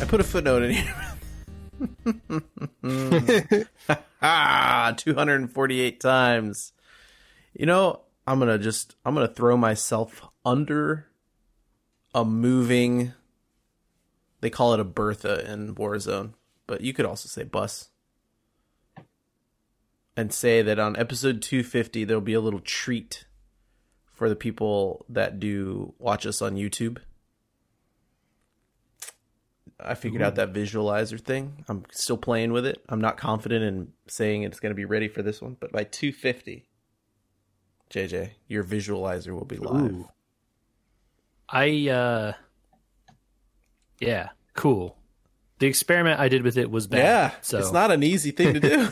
I put a footnote in here. 248 times. You know, I'm gonna throw myself under a moving. They call it a Bertha in Warzone, but you could also say bus. And say that on episode 250 there'll be a little treat for the people that do watch us on YouTube. I figured out that visualizer thing. I'm still playing with it. I'm not confident in saying it's going to be ready for this one, but by 250, JJ, your visualizer will be live. Ooh. Yeah, cool. The experiment I did with it was bad. Yeah, so. It's not an easy thing to do.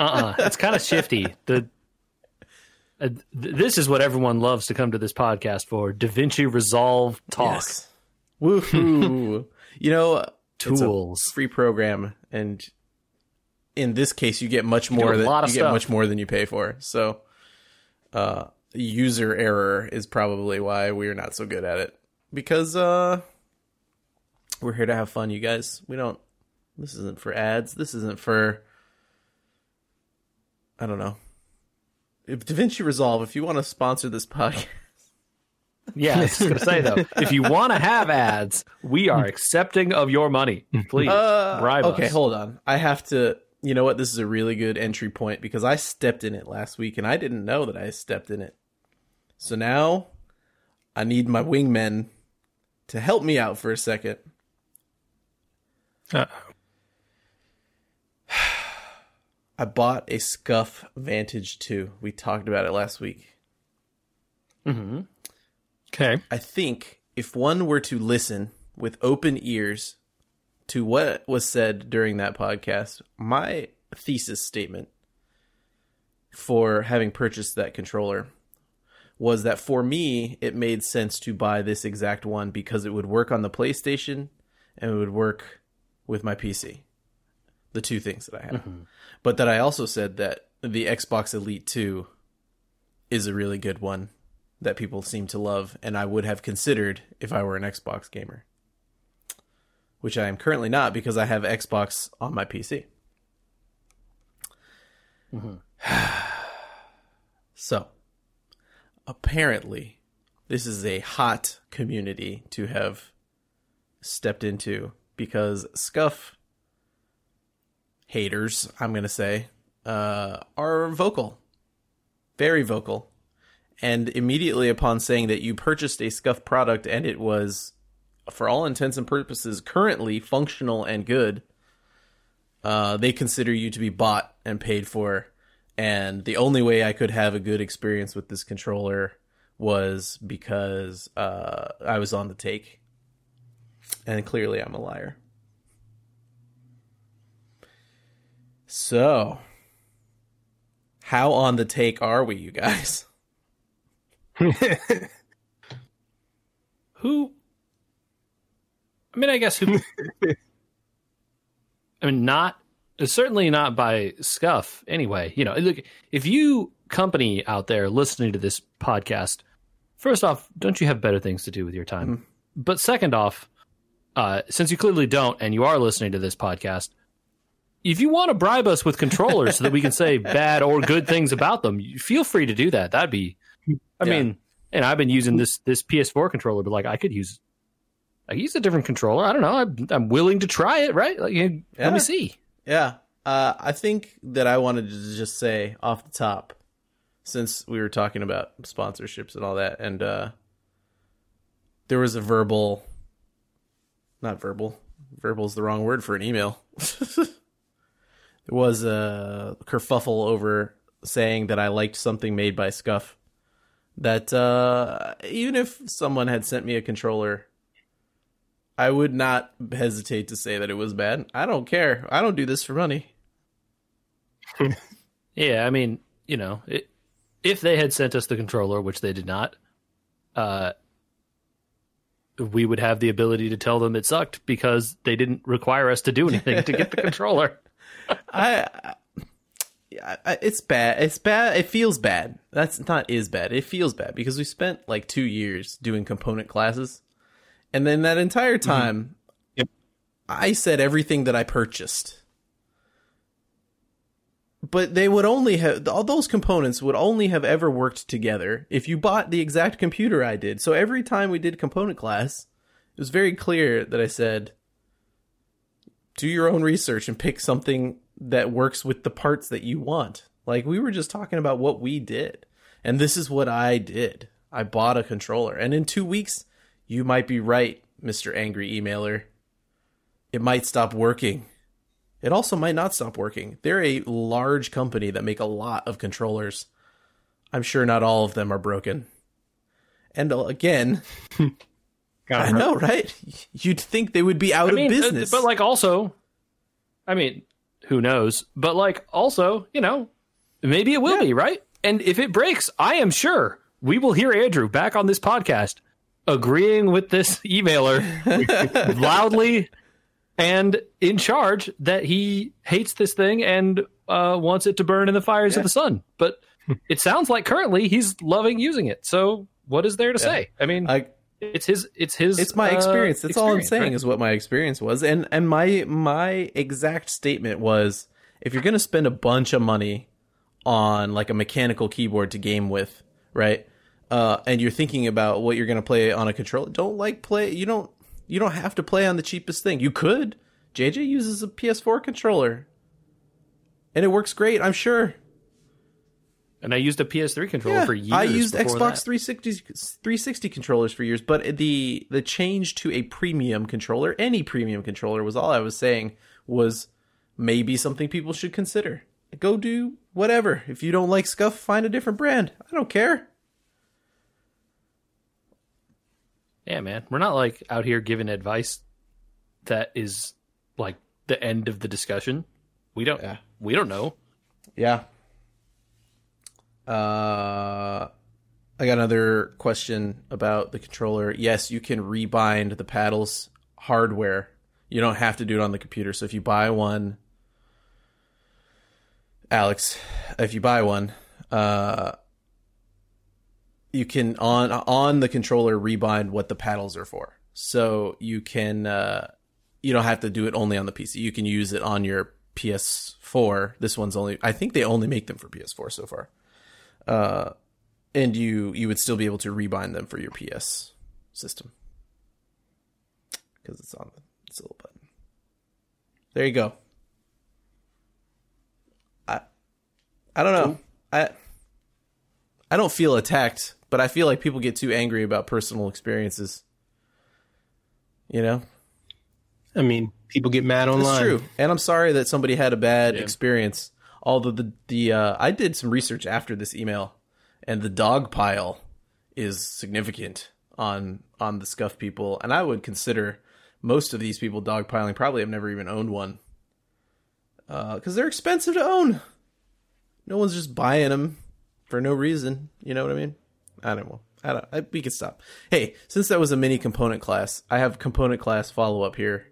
It's kind of shifty. This is what everyone loves to come to this podcast for, DaVinci Resolve Talk. Yes. Woohoo. You know, tools, it's a free program, and in this case you get much more than you pay for. So user error is probably why we're not so good at it. Because we're here to have fun, you guys. This isn't for ads. This isn't for, I don't know. If DaVinci Resolve, if you want to sponsor this podcast. Yeah, I was just going to say, though, if you want to have ads, we are accepting of your money. Please, bribe us. Okay, hold on. I have to, you know what? This is a really good entry point because I stepped in it last week, and I didn't know that I stepped in it. So now I need my wingmen to help me out for a second. I bought a Scuf Vantage 2. We talked about it last week. Mm-hmm. Okay. I think if one were to listen with open ears to what was said during that podcast, my thesis statement for having purchased that controller was that for me, it made sense to buy this exact one because it would work on the PlayStation and it would work with my PC. The two things that I have. Mm-hmm. But that I also said that the Xbox Elite 2 is a really good one that people seem to love, and I would have considered if I were an Xbox gamer. Which I am currently not because I have Xbox on my PC. Mm-hmm. So, apparently, this is a hot community to have stepped into because Scuf haters, I'm going to say, are vocal. Very vocal. And immediately upon saying that you purchased a Scuf product and it was, for all intents and purposes, currently functional and good, they consider you to be bought and paid for. And the only way I could have a good experience with this controller was because I was on the take. And clearly I'm a liar. So, how on the take are we, you guys? Not certainly not by Scuf anyway. You know, look, if you company out there listening to this podcast, first off, don't you have better things to do with your time? Mm-hmm. But second off, since you clearly don't and you are listening to this podcast, if you want to bribe us with controllers so that we can say bad or good things about them, feel free to do that. That'd be mean, and I've been using this PS4 controller, but like I could use a different controller. I don't know. I'm willing to try it, right? Like, let me see. Yeah. I think that I wanted to just say off the top, since we were talking about sponsorships and all that, and there was a verbal is the wrong word for an email. There was a kerfuffle over saying that I liked something made by Scuf. That even if someone had sent me a controller, I would not hesitate to say that it was bad. I don't care. I don't do this for money. Yeah, I mean, you know, if they had sent us the controller, which they did not, we would have the ability to tell them it sucked because they didn't require us to do anything to get the controller. It's bad. It's bad. It feels bad. That's not is bad. It feels bad because we spent like 2 years doing component classes. And then that entire time, I said everything that I purchased. But they would only have, all those components would only have ever worked together if you bought the exact computer I did. So every time we did component class, it was very clear that I said, do your own research and pick something that works with the parts that you want. Like, we were just talking about what we did. And this is what I did. I bought a controller. And in 2 weeks, you might be right, Mr. Angry Emailer. It might stop working. It also might not stop working. They're a large company that make a lot of controllers. I'm sure not all of them are broken. And again, I know, right? You'd think they would be out of business. But like also, I mean, who knows? But like also, you know, maybe it will be, right? And if it breaks, I am sure we will hear Andrew back on this podcast agreeing with this emailer loudly and in charge that he hates this thing and wants it to burn in the fires of the sun. But it sounds like currently he's loving using it. So what is there to say? I mean, it's my experience. That's all I'm saying, right? Is what my experience was. And my exact statement was, if you're going to spend a bunch of money on like a mechanical keyboard to game with, right? And you're thinking about what you're going to play on a controller, You don't have to play on the cheapest thing. You could. JJ uses a PS4 controller. And it works great, I'm sure. And I used a PS3 controller for years. I used Xbox 360 controllers for years. But the change to a premium controller, any premium controller, was all I was saying, was maybe something people should consider. Go do whatever. If you don't like Scuf, find a different brand. I don't care. Yeah, man, we're not like out here giving advice that is like the end of the discussion. We don't know. Yeah. I got another question about the controller. Yes, you can rebind the paddles hardware. You don't have to do it on the computer. So if you buy one, Alex, you can on the controller rebind what the paddles are for. So you can you don't have to do it only on the PC. You can use it on your PS4. This one's only, I think they only make them for PS4 so far. And you would still be able to rebind them for your PS system, because it's on this little button. There you go. I don't know. I don't feel attacked. But I feel like people get too angry about personal experiences. You know? I mean, people get mad online. That's true. And I'm sorry that somebody had a bad experience. Although I did some research after this email, and the dog pile is significant on the Scuf people. And I would consider most of these people dogpiling probably have never even owned one. Because they're expensive to own. No one's just buying them for no reason. You know what I mean? I don't know. We could stop. Hey, since that was a mini component class, I have component class follow-up here.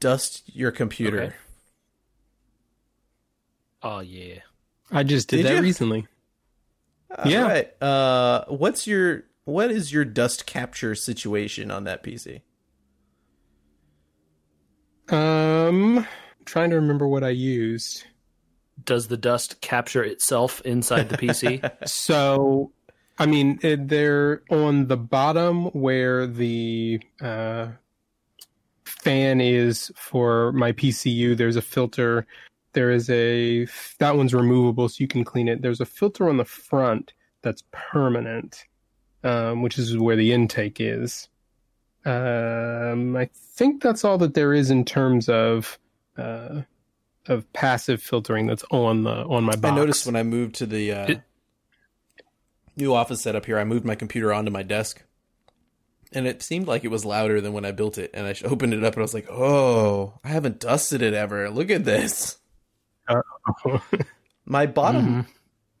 Dust your computer. Okay. Oh, yeah. I just did that recently. Yeah. All right. What is your dust capture situation on that PC? I'm trying to remember what I used. Does the dust capture itself inside the PC? So, I mean, they're on the bottom where the fan is for my PCU. There's a filter. That one's removable, so you can clean it. There's a filter on the front that's permanent, which is where the intake is. I think that's all that there is in terms of passive filtering that's on my box. I noticed when I moved to the new office setup here, I moved my computer onto my desk, and it seemed like it was louder than when I built it. And I opened it up, and I was like, "Oh, I haven't dusted it ever. Look at this." My bottom. Mm-hmm.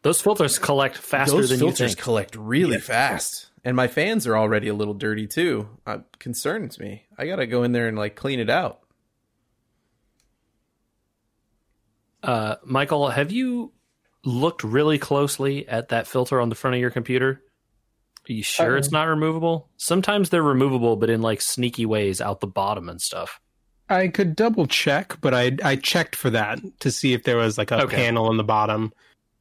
Those filters collect faster than you think. Those filters collect really fast, and my fans are already a little dirty too. It concerns me. I gotta go in there and like clean it out. Michael, have you looked really closely at that filter on the front of your computer? Are you sure it's not removable? Sometimes they're removable, but in like sneaky ways out the bottom and stuff. I could double check, but I checked for that to see if there was like a panel on the bottom,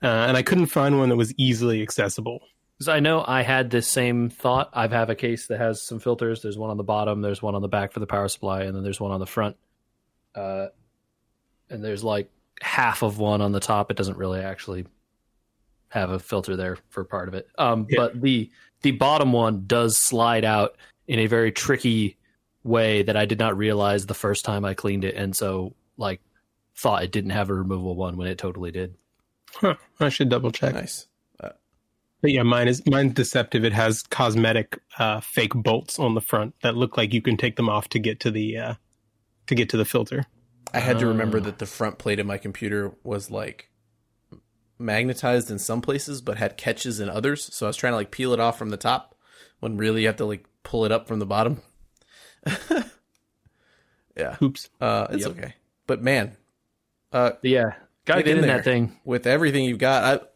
and I couldn't find one that was easily accessible. Because I know I had this same thought. I have a case that has some filters. There's one on the bottom, there's one on the back for the power supply, and then there's one on the front. And there's like half of one on the top. It doesn't really actually have a filter there for part of it. But the bottom one does slide out in a very tricky way that I did not realize the first time I cleaned it, and so like thought it didn't have a removable one when it totally did. Huh. I should double check. Nice. But yeah, mine's deceptive. It has cosmetic fake bolts on the front that look like you can take them off to get to the filter. I had to remember that the front plate of my computer was like magnetized in some places but had catches in others, so I was trying to like peel it off from the top when really you have to like pull it up from the bottom. Yeah. Oops. It's okay. But man, gotta get in that thing with everything you've got.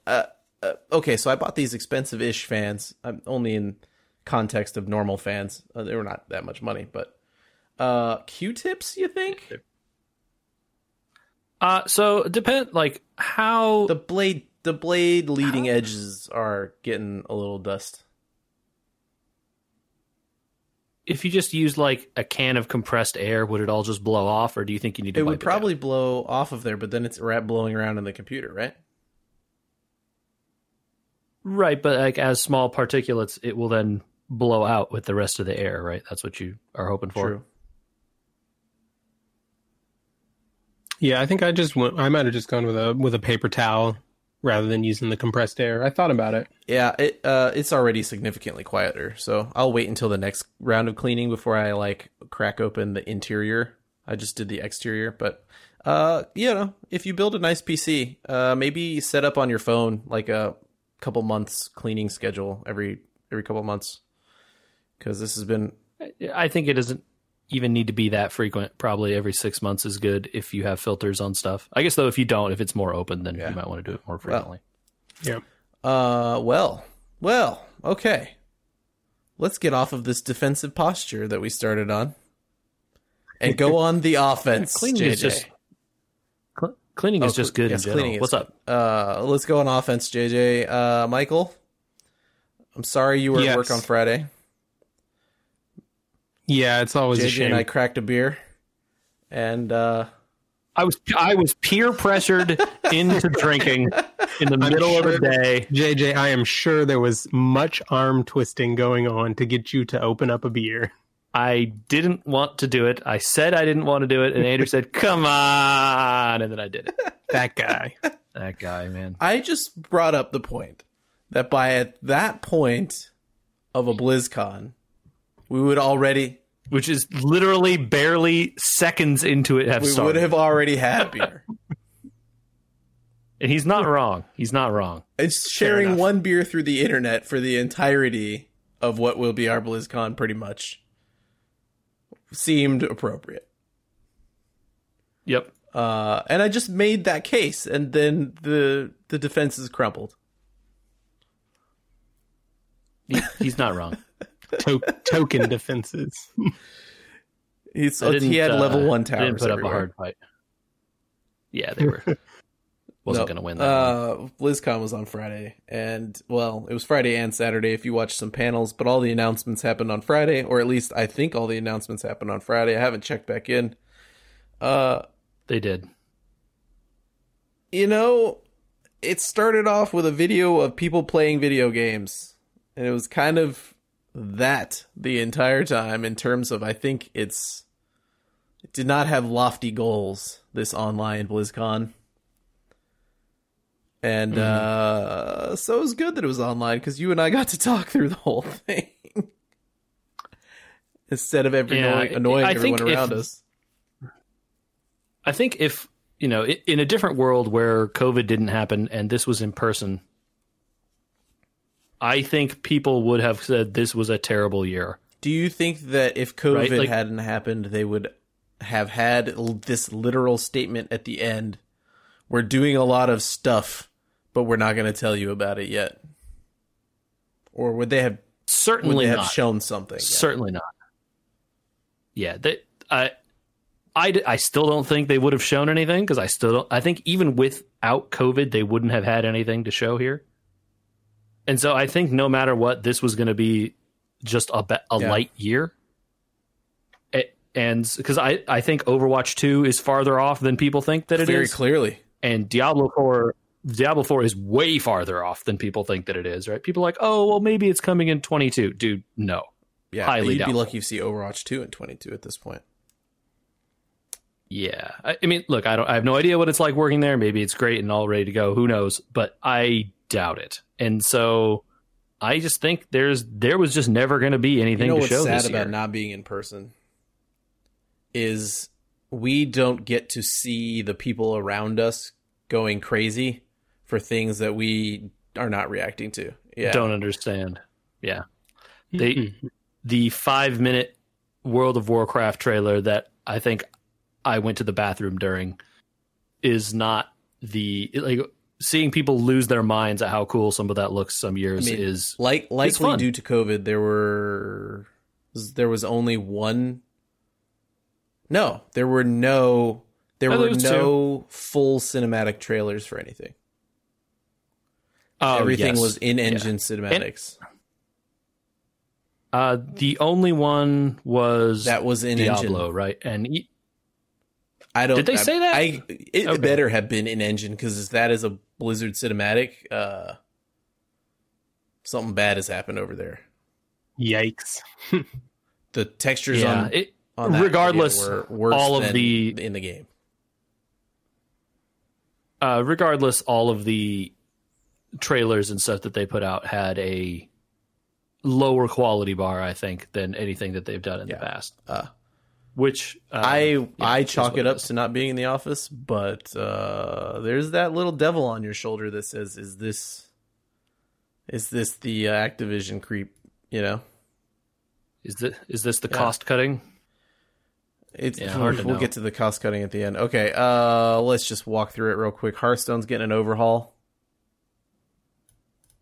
Okay, so I bought these expensive-ish fans. I'm only in context of normal fans. They were not that much money, but Q-tips, you think? So it depends, like how the blade leading edges are getting a little dust. If you just use like a can of compressed air, would it all just blow off, or do you think you need to? It would probably blow off of there, but then it's blowing around in the computer, right? Right, but like as small particulates, it will then blow out with the rest of the air, right? That's what you are hoping for. True. Yeah, I think I might have just gone with a paper towel rather than using the compressed air. I thought about it. Yeah, it's already significantly quieter, so I'll wait until the next round of cleaning before I like crack open the interior. I just did the exterior, but if you build a nice PC, maybe set up on your phone like a couple months cleaning schedule every couple months, because this has been... I think it doesn't even need to be that frequent. Probably every 6 months is good if you have filters on stuff. I guess, though, if you don't, if it's more open, then you might want to do it more frequently. Well, yeah. Well, okay. Let's get off of this defensive posture that we started on and go on the offense, cleaning JJ. Cleaning is just good in general. What's up? Let's go on offense, JJ. Michael, I'm sorry you were at work on Friday. Yeah, it's always JJ a shame. And I cracked a beer, and I was peer pressured into drinking in the middle of the day. JJ, I am sure there was much arm twisting going on to get you to open up a beer. I didn't want to do it. I said I didn't want to do it, and Andrew said, "Come on," and then I did it. That guy, man. I just brought up the point that by at that point of a BlizzCon, we would already, which is literally barely seconds into it, would have already had beer. And he's not wrong. It's sharing one beer through the internet for the entirety of what will be our BlizzCon, pretty much. Seemed appropriate. Yep. And I just made that case, and then the defenses crumbled. He's not wrong. Token defenses. He had level 1 towers. Didn't put everywhere. Up a hard fight. Yeah, they were. Wasn't going to win that. BlizzCon was on Friday, and well, it was Friday and Saturday if you watched some panels, but all the announcements happened on Friday, or at least I think all the announcements happened on Friday. I haven't checked back in. They did. You know, it started off with a video of people playing video games, and it was kind of that the entire time in terms of, I think it did not have lofty goals, this online BlizzCon. And so it was good that it was online, because you and I got to talk through the whole thing instead of annoying everyone around us. I think if, you know, in a different world where COVID didn't happen and this was in person, I think people would have said this was a terrible year. Do you think that if COVID hadn't happened, they would have had this literal statement at the end? We're doing a lot of stuff, but we're not going to tell you about it yet. Or would they have Certainly not. Would they have shown something? Yeah. Certainly not. Yeah, I still don't think they would have shown anything, because I think even without COVID, they wouldn't have had anything to show here. And so I think no matter what, this was going to be just a light year. And because I think Overwatch 2 is farther off than people think that it is. Very clearly. And Diablo 4 is way farther off than people think that it is, right? People are like, oh, well, maybe it's coming in 22. Dude, no. Yeah, highly you'd be lucky to see Overwatch 2 in 22 at this point. Yeah. I mean, look, I have no idea what it's like working there. Maybe it's great and all ready to go. Who knows? But I doubt it. And so I just think there was just never going to be anything to show this year. What's sad about not being in person is we don't get to see the people around us going crazy for things that we are not reacting to. Yeah. Don't understand. Yeah. The 5-minute World of Warcraft trailer that I think I went to the bathroom during is not the, like, seeing people lose their minds at how cool some of that looks some years, I mean, is likely due to COVID. There were no full cinematic trailers for anything. Everything was in-engine cinematics. And, the only one was that was in Diablo, engine. Right? And I don't. Did they say that? It better have been in engine, because that is a Blizzard cinematic. Something bad has happened over there. Yikes! The textures on that regardless were worse all than of the in the game. Regardless, all of the trailers and stuff that they put out had a lower quality bar, I think, than anything that they've done in the past. Which I chalk it up to not being in the office, but there's that little devil on your shoulder that says, is this the Activision creep, you know? Is this the cost cutting? It's hard to know. We'll get to the cost cutting at the end. Okay, let's just walk through it real quick. Hearthstone's getting an overhaul.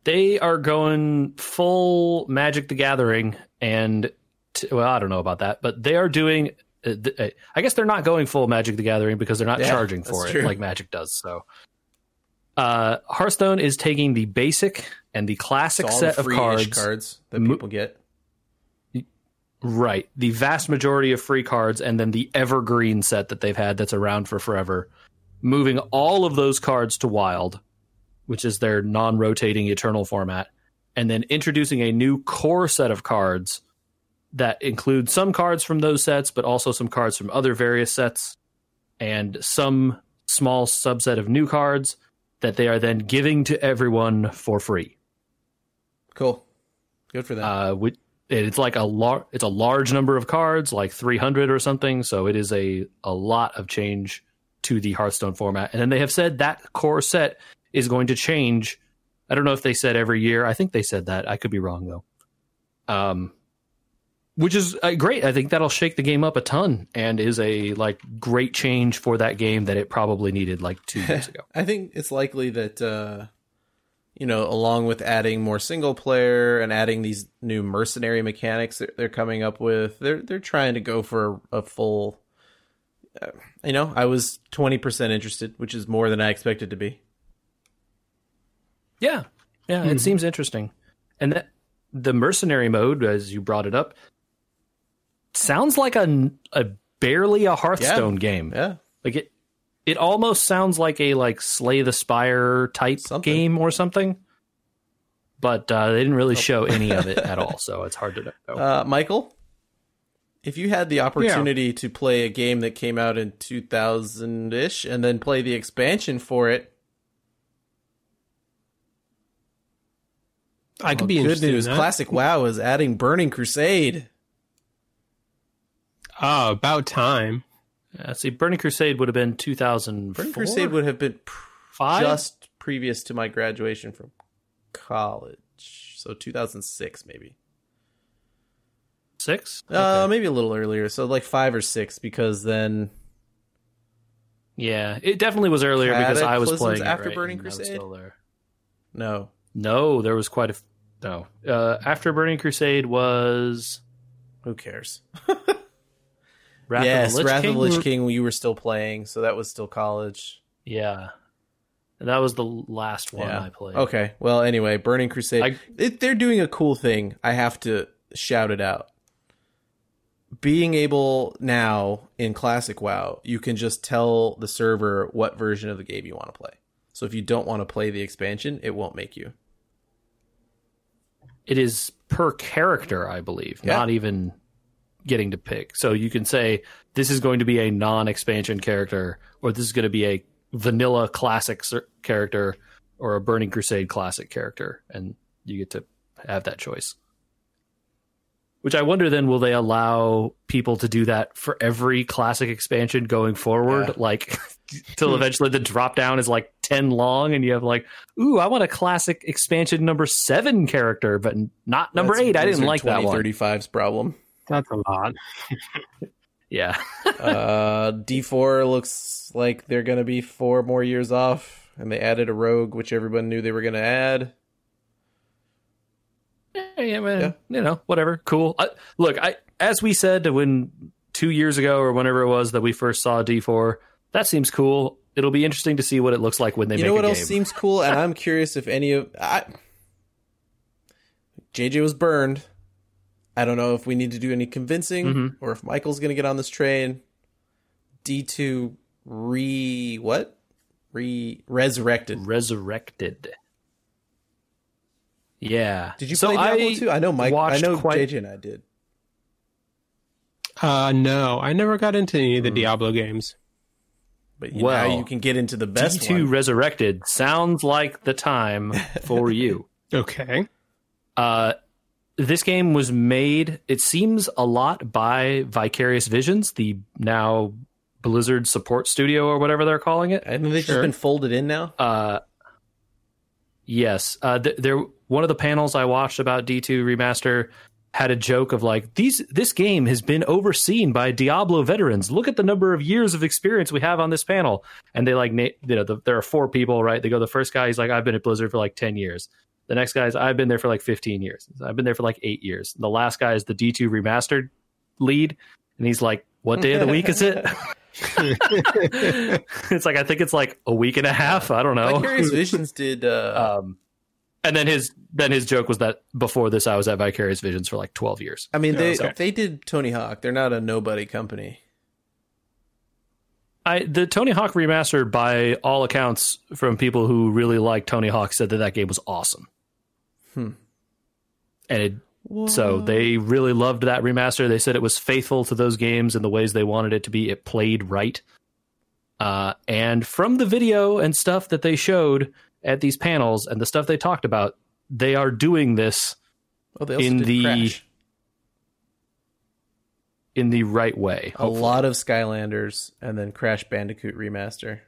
They are going full Magic the Gathering, and I don't know about that, but they are doing. I guess they're not going full Magic the Gathering because they're not charging for it like Magic does. So, Hearthstone is taking the basic and the classic set of cards that people get. Right, the vast majority of free cards, and then the evergreen set that they've had that's around for forever. Moving all of those cards to Wild, which is their non-rotating eternal format, and then introducing a new core set of cards that include some cards from those sets, but also some cards from other various sets, and some small subset of new cards that they are then giving to everyone for free. Cool. Good for that. It's like it's a large number of cards, like 300 or something, so it is a lot of change to the Hearthstone format. And then they have said that core set is going to change. I don't know if they said every year. I think they said that. I could be wrong, though. Which is great. I think that'll shake the game up a ton and is a great change for that game that it probably needed 2 years ago. I think it's likely that, along with adding more single player and adding these new mercenary mechanics that they're coming up with, they're trying to go for a full... I was 20% interested, which is more than I expected to be. Yeah. Yeah, it seems interesting. And that the mercenary mode, as you brought it up, sounds like a barely a Hearthstone game. Yeah. It almost sounds like a Slay the Spire type game or something. But they didn't really show any of it at all, so it's hard to know. Michael, if you had the opportunity to play a game that came out in 2000-ish and then play the expansion for it, I could be interested. Good news. In that. Classic WoW is adding Burning Crusade. Oh, about time. See, Burning Crusade would have been 2004. Burning Crusade would have been just previous to my graduation from college. So 2006, maybe. Six? Okay. Maybe a little earlier. So 5 or 6, because then... Yeah, it definitely was earlier because I was playing after Burning Crusade? I was still there. No. No, there was quite a No. After Burning Crusade was... Who cares? Wrath of the Lich King we were still playing, so that was still college. Yeah. And that was the last one I played. Okay. Well, anyway, Burning Crusade. They're doing a cool thing. I have to shout it out. Being able now in Classic WoW, you can just tell the server what version of the game you want to play. So if you don't want to play the expansion, it won't make you. It is per character, I believe, not even getting to pick. So you can say, this is going to be a non-expansion character, or this is going to be a vanilla classic character, or a Burning Crusade classic character. And you get to have that choice. Which I wonder then, will they allow people to do that for every classic expansion going forward? Yeah. Like, till eventually the drop down is like 10 long and you have like, ooh, I want a classic expansion number 7 character, but not number 8. I didn't like that one. 35's problem. That's a lot. Yeah. D4 looks like they're going to be 4 more years off, and they added a rogue, which everyone knew they were going to add. Yeah, man, you know, whatever. Cool. Look, as we said when 2 years ago or whenever it was that we first saw D4, that seems cool. It'll be interesting to see what it looks like when they make a game. You know what else seems cool? And I'm curious if any of... JJ was burned. I don't know if we need to do any convincing or if Michael's going to get on this train. D2 Resurrected. Resurrected. Yeah. Did you play Diablo 2? I know JJ and I did. No, I never got into any of the Diablo games. But now you can get into the best D2 one. Resurrected sounds like the time for you. Okay. This game was made, it seems a lot, by Vicarious Visions, the now Blizzard support studio or whatever they're calling it. And they've just been folded in now? Yes. One of the panels I watched about D2 Remaster had a joke of like, this game has been overseen by Diablo veterans. Look at the number of years of experience we have on this panel. And they like, there are 4 people, right? They go, the first guy, he's like, I've been at Blizzard for like 10 years. The next guy is, I've been there for like 15 years. I've been there for like 8 years. And the last guy is the D2 Remastered lead. And he's like, what day of the week is it? It's like, I think it's like a week and a half. I don't know. Vicarious Visions did... And then his joke was that before this, I was at Vicarious Visions for like 12 years. I mean, they did Tony Hawk. They're not a nobody company. The Tony Hawk remastered, by all accounts from people who really like Tony Hawk, said that game was awesome. And so they really loved that remaster. They said it was faithful to those games in the ways they wanted it to be. It played right. And from the video and stuff that they showed at these panels and the stuff they talked about, they are doing this in the right way. Hopefully. A lot of Skylanders and then Crash Bandicoot remaster.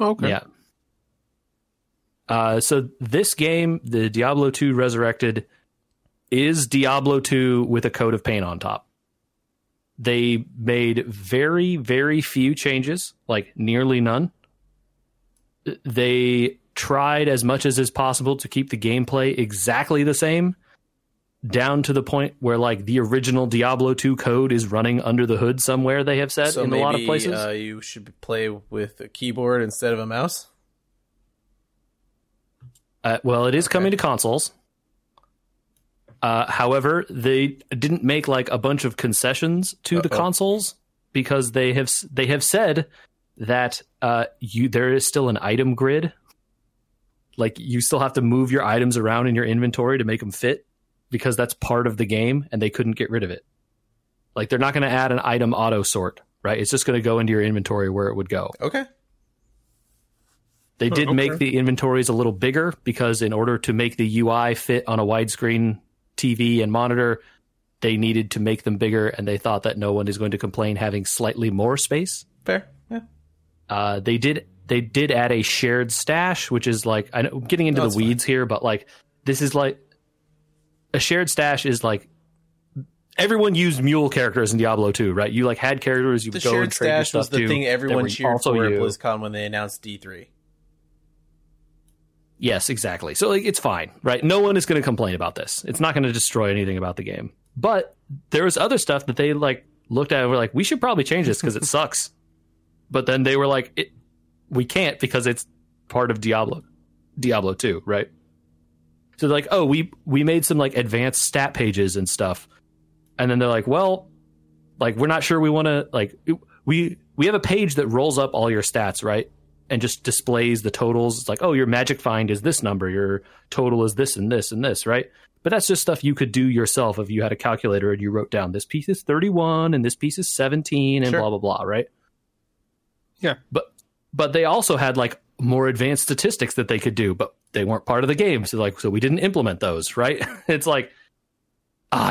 Okay. Yeah. So this game, the Diablo 2 Resurrected, is Diablo 2 with a coat of paint on top. They made very, very few changes, like nearly none. They tried as much as is possible to keep the gameplay exactly the same, down to the point where like the original Diablo 2 code is running under the hood somewhere, they have said, in a lot of places. So maybe you should play with a keyboard instead of a mouse? Well, it is coming to consoles. However, they didn't make like a bunch of concessions to the consoles, because they have said that there is still an item grid. Like, you still have to move your items around in your inventory to make them fit, because that's part of the game and they couldn't get rid of it. Like, they're not going to add an item auto sort, right? It's just going to go into your inventory where it would go. Okay. They did make the inventories a little bigger, because in order to make the UI fit on a widescreen TV and monitor, they needed to make them bigger, and they thought that no one is going to complain having slightly more space. Fair. Yeah. They did add a shared stash, which is like, I know, getting into the weeds here, but like, this is like, a shared stash is like, everyone used mule characters in Diablo 2, right? You like had characters you would go and trade your stuff to. The shared stash was the thing everyone cheered for at BlizzCon when they announced D3. Yes, exactly. So like, it's fine, right? No one is going to complain about this. It's not going to destroy anything about the game. But there was other stuff that they like looked at and were like, we should probably change this because it sucks. But then they were like, we can't because it's part of Diablo 2, right? So they're like, oh, we made some like advanced stat pages and stuff. And then they're like, well, like we're not sure we want to like we have a page that rolls up all your stats, right? And just displays the totals. It's like, oh, your magic find is this number. Your total is this and this and this, right? But that's just stuff you could do yourself if you had a calculator and you wrote down this piece is 31 and this piece is 17 and sure. Blah, blah, blah, right? Yeah. But they also had like more advanced statistics that they could do, but they weren't part of the game. So like, so we didn't implement those, right? It's like,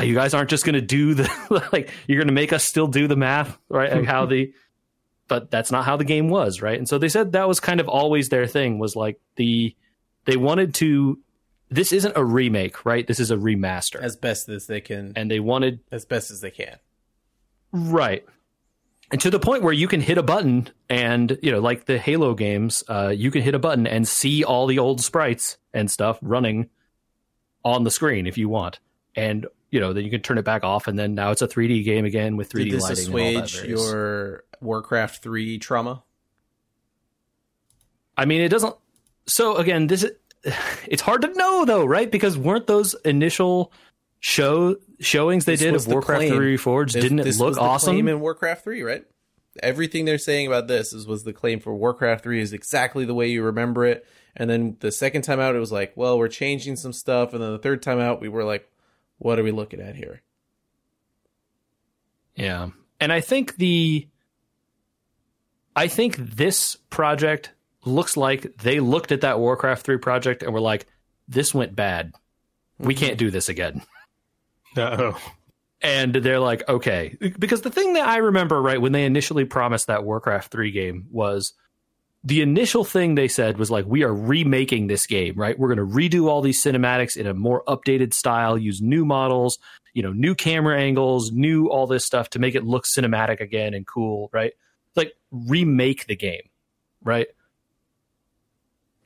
you guys aren't just going to do the, like, you're going to make us still do the math, right? Like how the... But that's not how the game was, right? And so they said that was kind of always their thing, was like they wanted to... This isn't a remake, right? This is a remaster. As best as they can. And they wanted... As best as they can. Right. And to the point where you can hit a button and, you know, like the Halo games, you can hit a button and see all the old sprites and stuff running on the screen if you want. And, you know, then you can turn it back off, and then now it's a 3D game again with 3D lighting and all that. Did this assuage your... Warcraft 3 trauma? I mean, it doesn't... So, again, it's hard to know, though, right? Because weren't those initial showings they did of Warcraft 3 Reforged, didn't it look awesome? This was the claim in Warcraft 3, right? Everything they're saying about this was the claim for Warcraft 3 is exactly the way you remember it. And then the second time out, it was like, well, we're changing some stuff. And then the third time out, we were like, what are we looking at here? Yeah. And I think this project looks like they looked at that Warcraft 3 project and were like, this went bad. We can't do this again. Uh-oh. And they're like, okay. Because the thing that I remember, right, when they initially promised that Warcraft 3 game was the initial thing they said was like, we are remaking this game, right? We're going to redo all these cinematics in a more updated style, use new models, you know, new camera angles, new all this stuff to make it look cinematic again and cool, right? Like remake the game, right?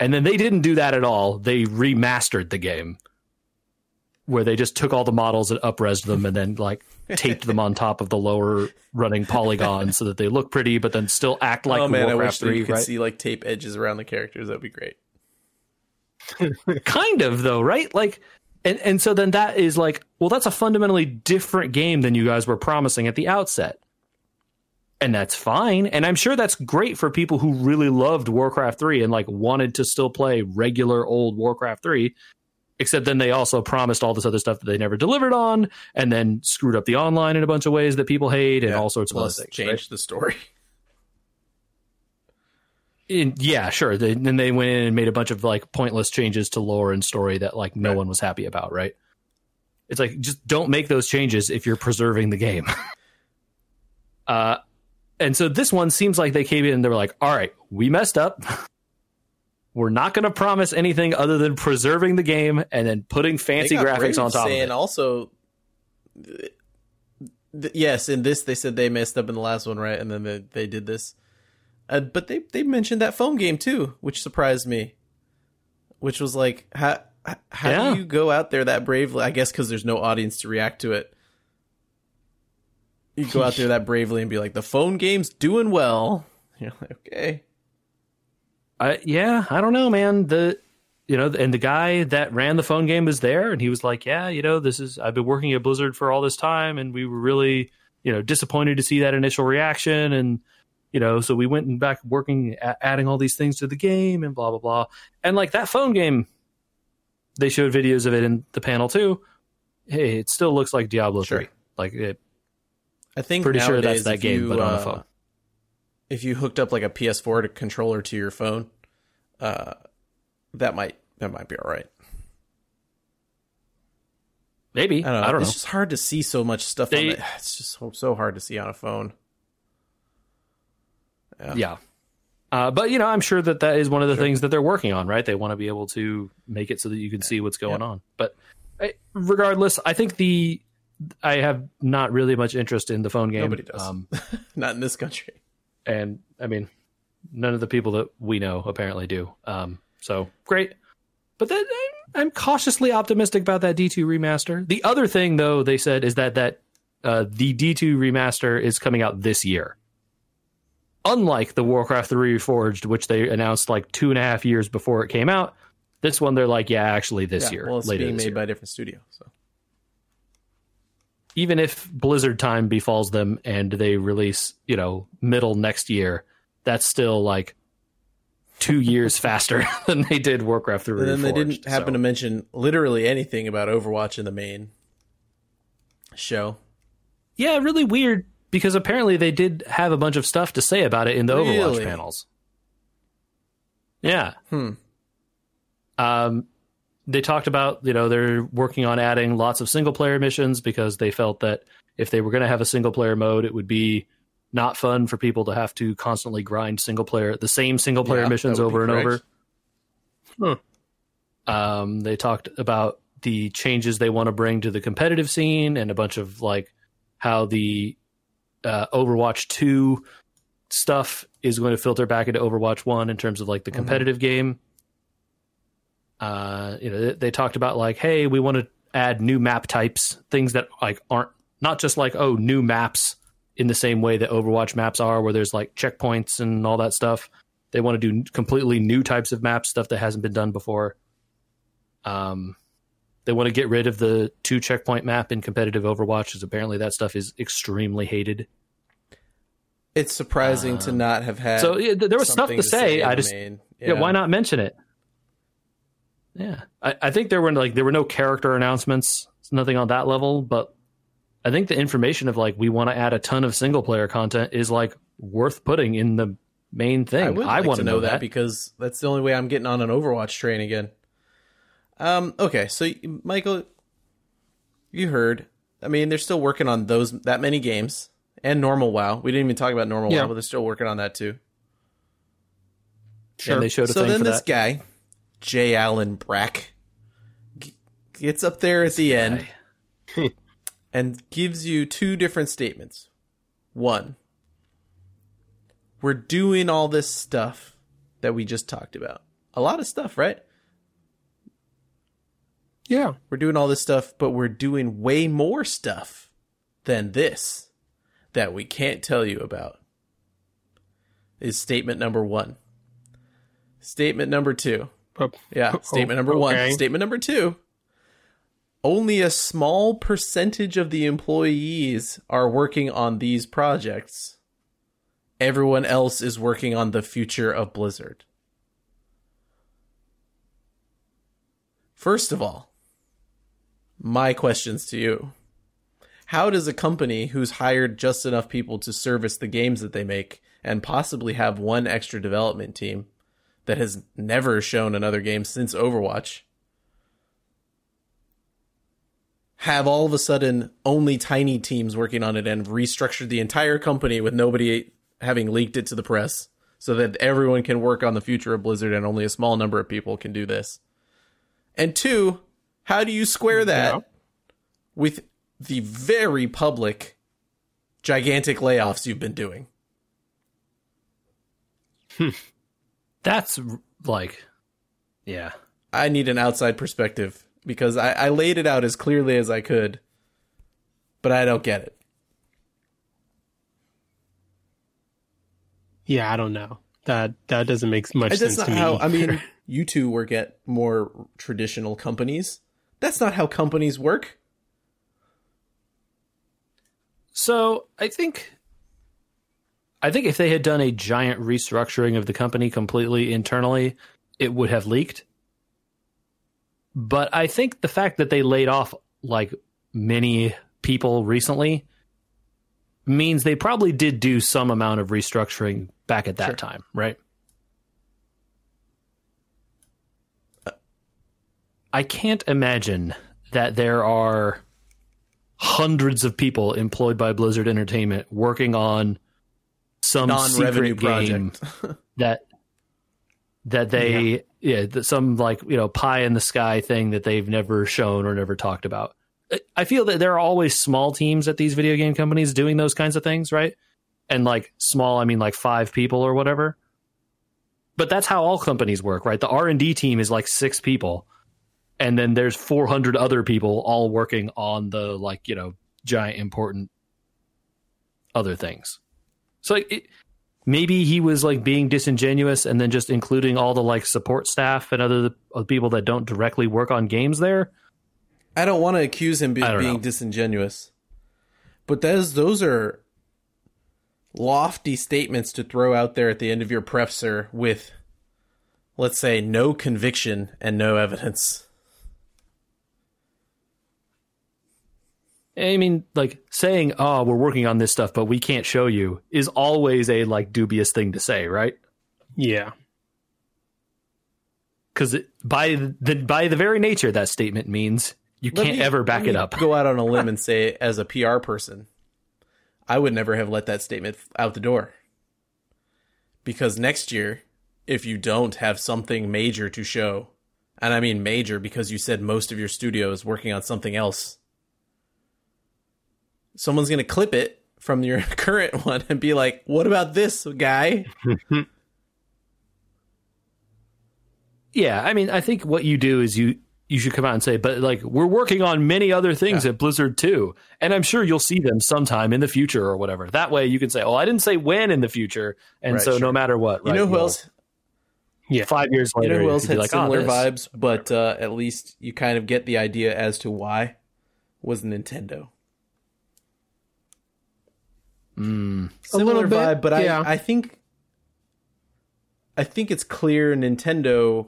And then they didn't do that at all. They remastered the game where they just took all the models and up-resed them and then like taped them on top of the lower running polygons so that they look pretty but then still act like Warcraft 3, you could see like tape edges around the characters. That'd be great. Kind of though, right? Like and so then that is like, well, that's a fundamentally different game than you guys were promising at the outset. And that's fine. And I'm sure that's great for people who really loved Warcraft 3 and like wanted to still play regular old Warcraft 3, except then they also promised all this other stuff that they never delivered on and then screwed up the online in a bunch of ways that people hate and all sorts of other things. Changed the story. Yeah, sure. Then they went in and made a bunch of like pointless changes to lore and story that like no one was happy about, right? It's like, just don't make those changes if you're preserving the game. And so this one seems like they came in and they were like, all right, we messed up. We're not going to promise anything other than preserving the game and then putting fancy graphics on top of it. And also, yes, in this, they said they messed up in the last one, right? And then they did this. But they mentioned that phone game, too, which surprised me, which was like, how do you go out there that bravely? I guess because there's no audience to react to it. You go out there that bravely and be like, the phone game's doing well. You're like, okay. I don't know, man. And the guy that ran the phone game was there and he was like, yeah, you know, I've been working at Blizzard for all this time and we were really, you know, disappointed to see that initial reaction. And, you know, so we went and back working, adding all these things to the game and blah, blah, blah. And like that phone game, they showed videos of it in the panel too. Hey, it still looks like Diablo 3. Like it. I think pretty sure that's that game, but on the phone. If you hooked up like a PS4 controller to your phone, that might be all right. Maybe I don't know. It's just hard to see so much stuff. It's just so hard to see on a phone. Yeah. But you know, I'm sure that is one of the things that they're working on. Right? They want to be able to make it so that you can see what's going on. But regardless, I think I have not really much interest in the phone game. Nobody does. Not in this country. And I mean, none of the people that we know apparently do. So great. But that, I'm cautiously optimistic about that D2 remaster. The other thing, though, they said is that the D2 remaster is coming out this year. Unlike the Warcraft 3 Reforged, which they announced like 2.5 years before it came out, this one they're like, yeah, actually this year. Well, it's being made by a different studio. So even if Blizzard time befalls them and they release, middle next year, that's still like 2 years faster than they did Warcraft 3 Reforged. And then they didn't happen to mention literally anything about Overwatch in the main show. Yeah, really weird, because apparently they did have a bunch of stuff to say about it in the Overwatch panels. Yeah. They talked about, they're working on adding lots of single-player missions because they felt that if they were going to have a single-player mode, it would be not fun for people to have to constantly grind the same single-player missions over and over. They talked about the changes they want to bring to the competitive scene and a bunch of, how the Overwatch 2 stuff is going to filter back into Overwatch 1 in terms of, the competitive game. They talked about hey, we want to add new map types, things that aren't not just new maps in the same way that Overwatch maps are, where there's checkpoints and all that stuff. They want to do completely new types of maps, stuff that hasn't been done before. They want to get rid of the 2 checkpoint map in competitive Overwatch, because apparently that stuff is extremely hated. It's surprising to not have had. So yeah, there was stuff to say. I just why not mention it? Yeah, I think there were no character announcements, nothing on that level. But I think the information of we want to add a ton of single player content is worth putting in the main thing. I want to know that, because that's the only way I'm getting on an Overwatch train again. Okay, so Michael, you heard. I mean, they're still working on that many games and normal WoW. We didn't even talk about normal WoW, but they're still working on that too. Sure. And they showed guy. J. Allen Brack gets up there at the end and gives you 2 different statements. One, we're doing all this stuff that we just talked about. A lot of stuff, right? Yeah. We're doing all this stuff, but we're doing way more stuff than this that we can't tell you about, is statement number 1. Statement number 2. Yeah, statement number 1. Statement number 2. Only a small percentage of the employees are working on these projects. Everyone else is working on the future of Blizzard. First of all, my questions to you. How does a company who's hired just enough people to service the games that they make and possibly have 1 extra development team that has never shown another game since Overwatch have all of a sudden only tiny teams working on it and restructured the entire company with nobody having leaked it to the press so that everyone can work on the future of Blizzard and only a small number of people can do this? And 2, how do you square that with the very public, gigantic layoffs you've been doing? That's I need an outside perspective, because I laid it out as clearly as I could, but I don't get it. Yeah, I don't know. That doesn't make much sense to me. I mean, you two work at more traditional companies. That's not how companies work. So I think if they had done a giant restructuring of the company completely internally, it would have leaked. But I think the fact that they laid off many people recently means they probably did do some amount of restructuring back at that time, right? I can't imagine that there are hundreds of people employed by Blizzard Entertainment working on some non-revenue project that they some pie in the sky thing that they've never shown or never talked about. I feel that there are always small teams at these video game companies doing those kinds of things, right? And small, I mean 5 people or whatever. But that's how all companies work, right? The R&D team is like 6 people, and then there's 400 other people all working on the, like, you know, giant important other things. So like, maybe he was like being disingenuous and then just including all the like support staff and other people that don't directly work on games there. I don't want to accuse him of being disingenuous, but those are lofty statements to throw out there at the end of your presser with, let's say, no conviction and no evidence. I mean, like, saying, oh, we're working on this stuff, but we can't show you, is always a, like, dubious thing to say, right? Yeah. Because by the very nature, that statement means you can't ever back it up. Go out on a limb and say, as a PR person, I would never have let that statement out the door. Because next year, if you don't have something major to show, and I mean major because you said most of your studio is working on something else, someone's going to clip it from your current one and be like, what about this guy? Yeah, I mean, I think what you do is you should come out and say, but like, we're working on many other things at Blizzard too. And I'm sure you'll see them sometime in the future or whatever. That way you can say, oh, I didn't say when in the future. And right, so no matter what. Right, you know who else? Yeah, 5 years later. You know who else had like, similar vibes, but at least you kind of get the idea as to why, was Nintendo. Similar vibe, but yeah. I think it's clear Nintendo.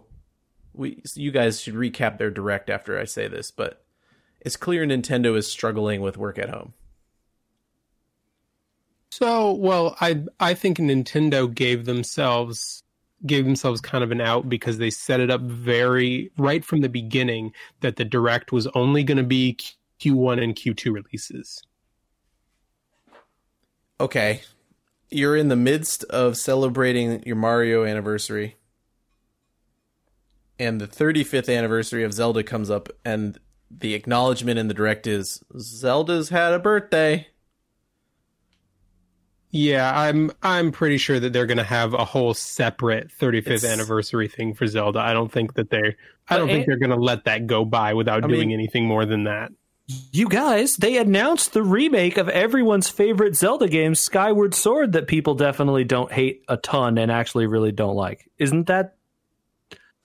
You guys should recap their direct after I say this, but it's clear Nintendo is struggling with work at home. So, well, I think Nintendo gave themselves kind of an out because they set it up right from the beginning that the direct was only going to be Q1 and Q2 releases. Okay, you're in the midst of celebrating your Mario anniversary, and the 35th anniversary of Zelda comes up, and the acknowledgement in the direct is Zelda's had a birthday. Yeah, I'm pretty sure that they're going to have a whole separate 35th anniversary thing for Zelda. I don't think that they're going to let that go by without doing anything more than that. You guys, they announced the remake of everyone's favorite Zelda game, Skyward Sword, that people definitely don't hate a ton and actually really don't like. Isn't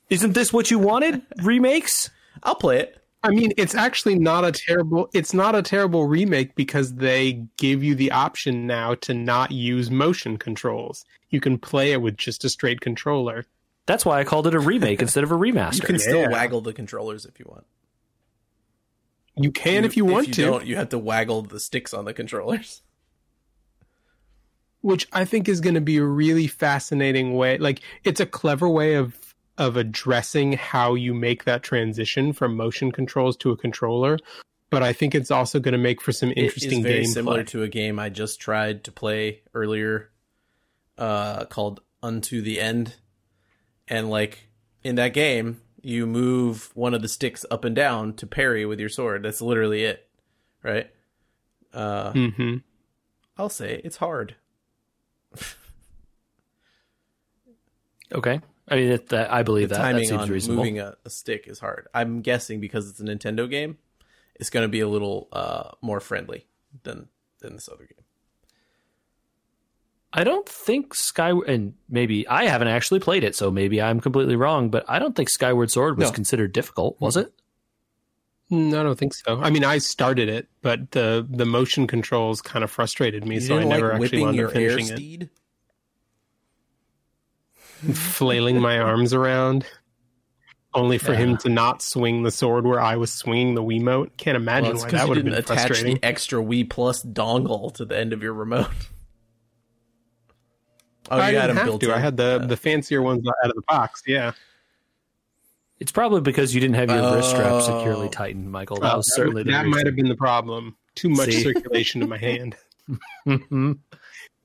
this what you wanted? Remakes? I'll play it. I mean, it's actually not a terrible remake because they give you the option now to not use motion controls. You can play it with just a straight controller. That's why I called it a remake instead of a remaster. You can still waggle the controllers if you want. You can if you want to. If you don't, you have to waggle the sticks on the controllers. Which I think is going to be a really fascinating way. Like, it's a clever way of addressing how you make that transition from motion controls to a controller. But I think it's also going to make for some interesting gameplay. It is very similar to a game I just tried to play earlier called Unto the End. And, like, in that game, you move one of the sticks up and down to parry with your sword. That's literally it, right? I'll say it's hard. Okay. I mean, I believe that. Timing that seems reasonable. Moving a stick is hard. I'm guessing because it's a Nintendo game, it's going to be a little more friendly than this other game. I don't think and maybe I haven't actually played it, so maybe I'm completely wrong, but I don't think Skyward Sword was considered difficult, was it? No, I don't think so. I mean, I started it, but the motion controls kind of frustrated me, so I never actually wound up finishing it. Steed? Flailing my arms around, only for him to not swing the sword where I was swinging the Wiimote. Can't imagine why that would have been frustrating. Attach the extra Wii Plus dongle to the end of your remote. Oh, I didn't have to. I had the fancier ones out of the box, yeah. It's probably because you didn't have your wrist strap securely tightened, Michael. That was certainly the reason. Might have been the problem. Too much circulation in my hand. Mm-hmm.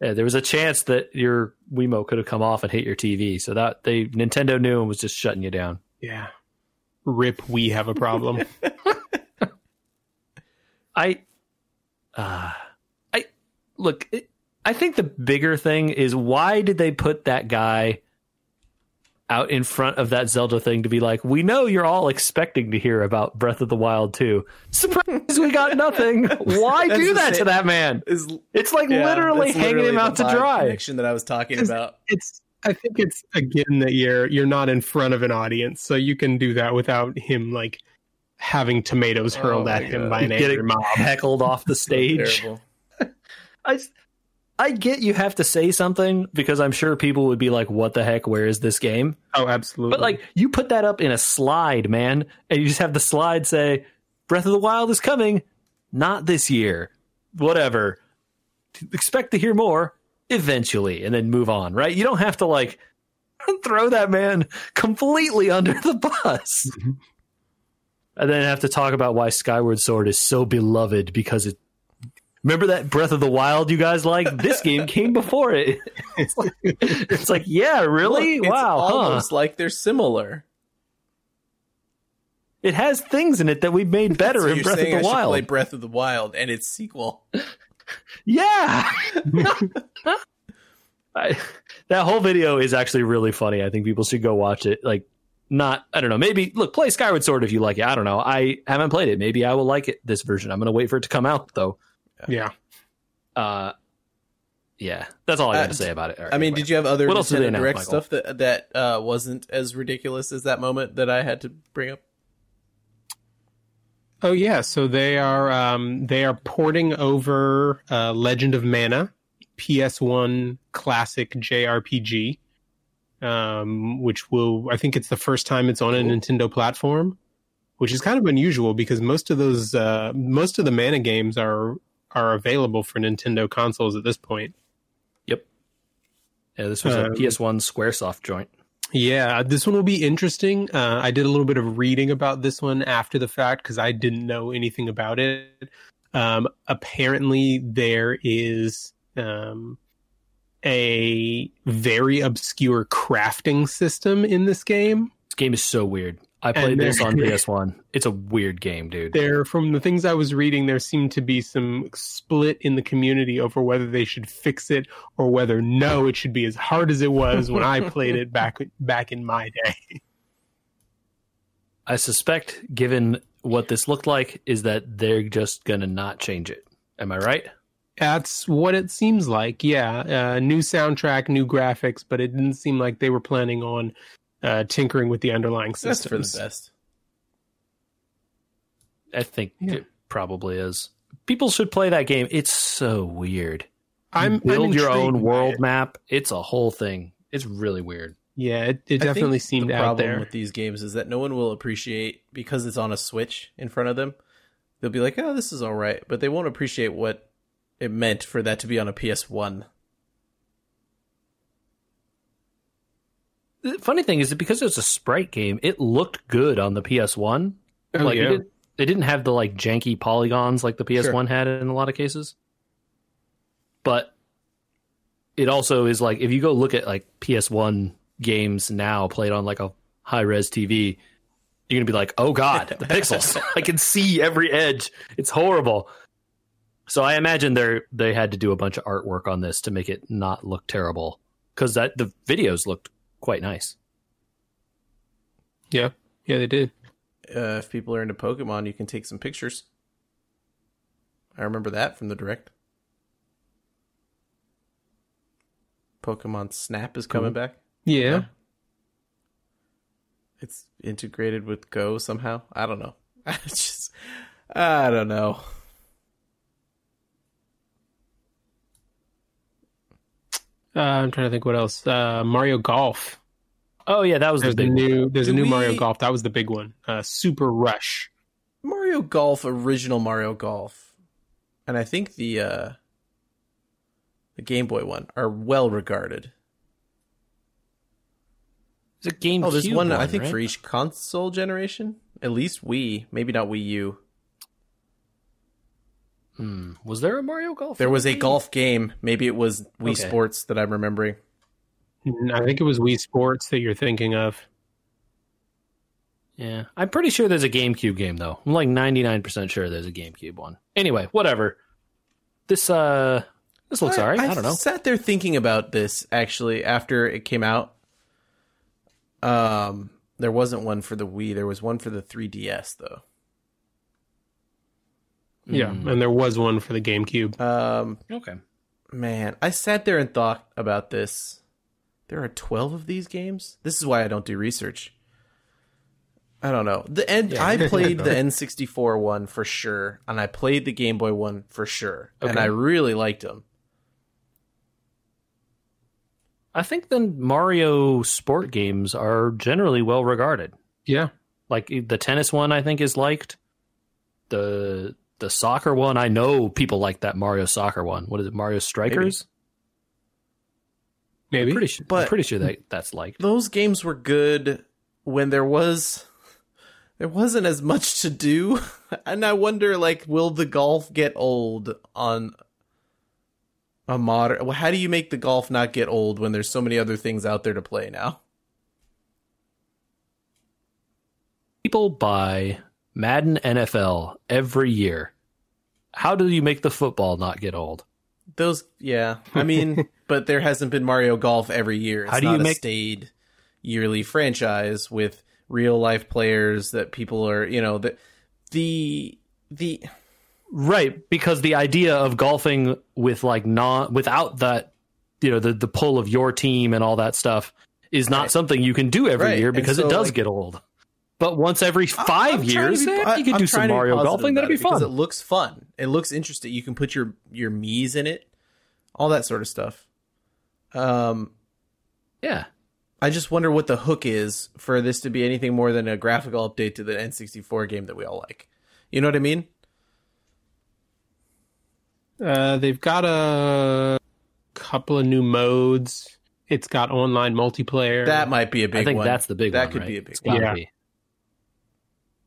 Yeah, there was a chance that your Wiimote could have come off and hit your TV, so that Nintendo knew and was just shutting you down. Yeah. Rip, we have a problem. I think the bigger thing is, why did they put that guy out in front of that Zelda thing to be like, we know you're all expecting to hear about Breath of the Wild 2. Surprise, we got nothing. Why do that to that man? It's like literally hanging him out to dry. Connection that I was talking about. I think it's again that you're not in front of an audience, so you can do that without him like having tomatoes hurled at him by an angry mob, heckled off the stage. I get you have to say something because I'm sure people would be like, what the heck? Where is this game? Oh, absolutely. But like you put that up in a slide, man, and you just have the slide say Breath of the Wild is coming. Not this year. Whatever. Expect to hear more eventually and then move on. Right. You don't have to like throw that man completely under the bus. Mm-hmm. And then have to talk about why Skyward Sword is so beloved because it. Remember that Breath of the Wild you guys like? This game came before it. It's like, yeah, really? Look, wow. It's almost like they're similar. It has things in it that we've made better so in Breath of the Wild. Should play Breath of the Wild and its sequel. Yeah. That whole video is actually really funny. I think people should go watch it. Like, not, I don't know, maybe, look, play Skyward Sword if you like it. I don't know. I haven't played it. Maybe I will like it, this version. I'm going to wait for it to come out, though. Yeah. That's all I got to say about it. Right, I mean, anyway. Did you have other Nintendo Direct stuff that wasn't as ridiculous as that moment that I had to bring up? Oh yeah, so they are porting over Legend of Mana, PS1 classic JRPG, which will I think it's the first time it's on a Nintendo platform, which is kind of unusual because most of the Mana games are available for Nintendo consoles at this point. Yep. Yeah, this was a PS1 Squaresoft joint. Yeah, this one will be interesting. I did a little bit of reading about this one after the fact because I didn't know anything about it. Apparently, there is a very obscure crafting system in this game. This game is so weird. I played this on PS1. It's a weird game, dude. From the things I was reading, there seemed to be some split in the community over whether they should fix it or whether, no, it should be as hard as it was when I played it back in my day. I suspect, given what this looked like, is that they're just going to not change it. Am I right? That's what it seems like, yeah. New soundtrack, new graphics, but it didn't seem like they were planning on tinkering with the underlying systems. That's for the best. I think it probably is. People should play that game. It's so weird. Build your own world map. It's a whole thing. It's really weird. Yeah, it definitely seemed out there. The problem with these games is that no one will appreciate, because it's on a Switch in front of them, they'll be like, oh, this is all right. But they won't appreciate what it meant for that to be on a PS1. The funny thing is that because it was a sprite game, it looked good on the PS1. It didn't have the like janky polygons like the PS1 had in a lot of cases. But it also is like if you go look at like PS1 games now played on like a high-res TV, you're going to be like, oh God, the pixels. I can see every edge. It's horrible. So I imagine they had to do a bunch of artwork on this to make it not look terrible because the videos looked quite nice. Yeah, they did. If people are into Pokemon, you can take some pictures. I remember that from the Direct. Pokemon Snap is coming back. Yeah. It's integrated with Go somehow. I don't know. I don't know. I'm trying to think what else. Mario Golf. Oh, yeah, that was the big one. There's a new Mario Golf. That was the big one. Super Rush. Mario Golf, original Mario Golf. And I think the Game Boy one are well regarded. There's a GameCube there's one, I think, right? For each console generation. At least Wii. Maybe not Wii U. Was there a Mario Golf? There was a golf game. Maybe it was Wii Sports that I'm remembering. I think it was Wii Sports that you're thinking of. Yeah. I'm pretty sure there's a GameCube game, though. I'm like 99% sure there's a GameCube one. Anyway, whatever. This looks all right. I don't know. I sat there thinking about this, actually, after it came out. There wasn't one for the Wii. There was one for the 3DS, though. Yeah, and there was one for the GameCube. Okay. Man, I sat there and thought about this. There are 12 of these games? This is why I don't do research. I don't know. I played the N64 one for sure, and I played the Game Boy one for sure, and I really liked them. I think the Mario sport games are generally well regarded. Yeah. Like the tennis one I think is liked. The soccer one, I know people like that Mario soccer one. What is it, Mario Strikers? Maybe. I'm pretty sure that's liked. Those games were good when there wasn't as much to do. And I wonder, like, will the golf get old on a modern... Well, how do you make the golf not get old when there's so many other things out there to play now? People buy Madden NFL every year. How do you make the football not get old? Those, yeah. I mean, but there hasn't been Mario Golf every year. It's how do not you make... a stayed yearly franchise with real life players that people are, you know, the right, because the idea of golfing with like without that, you know, the pull of your team and all that stuff is not something you can do every year because so, it does get old. But once every 5 years, you can do some Mario golfing. That'd be fun. It looks fun. It looks interesting. You can put your Miis in it, all that sort of stuff. Yeah. I just wonder what the hook is for this to be anything more than a graphical update to the N64 game that we all like. You know what I mean? They've got a couple of new modes. It's got online multiplayer. That might be a big one. I think that's the big one. That could be a big one. Yeah.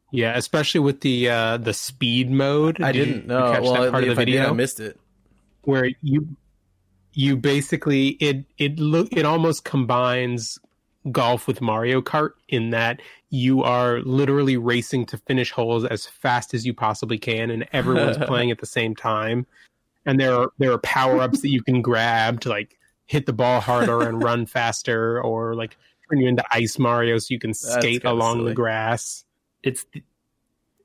Yeah, especially with the speed mode. I didn't know. Well, that part of the video, I missed it. Where you basically it almost combines golf with Mario Kart in that you are literally racing to finish holes as fast as you possibly can, and everyone's playing at the same time. And there are power-ups that you can grab to like hit the ball harder and run faster, or like turn you into Ice Mario so you can skate along the grass.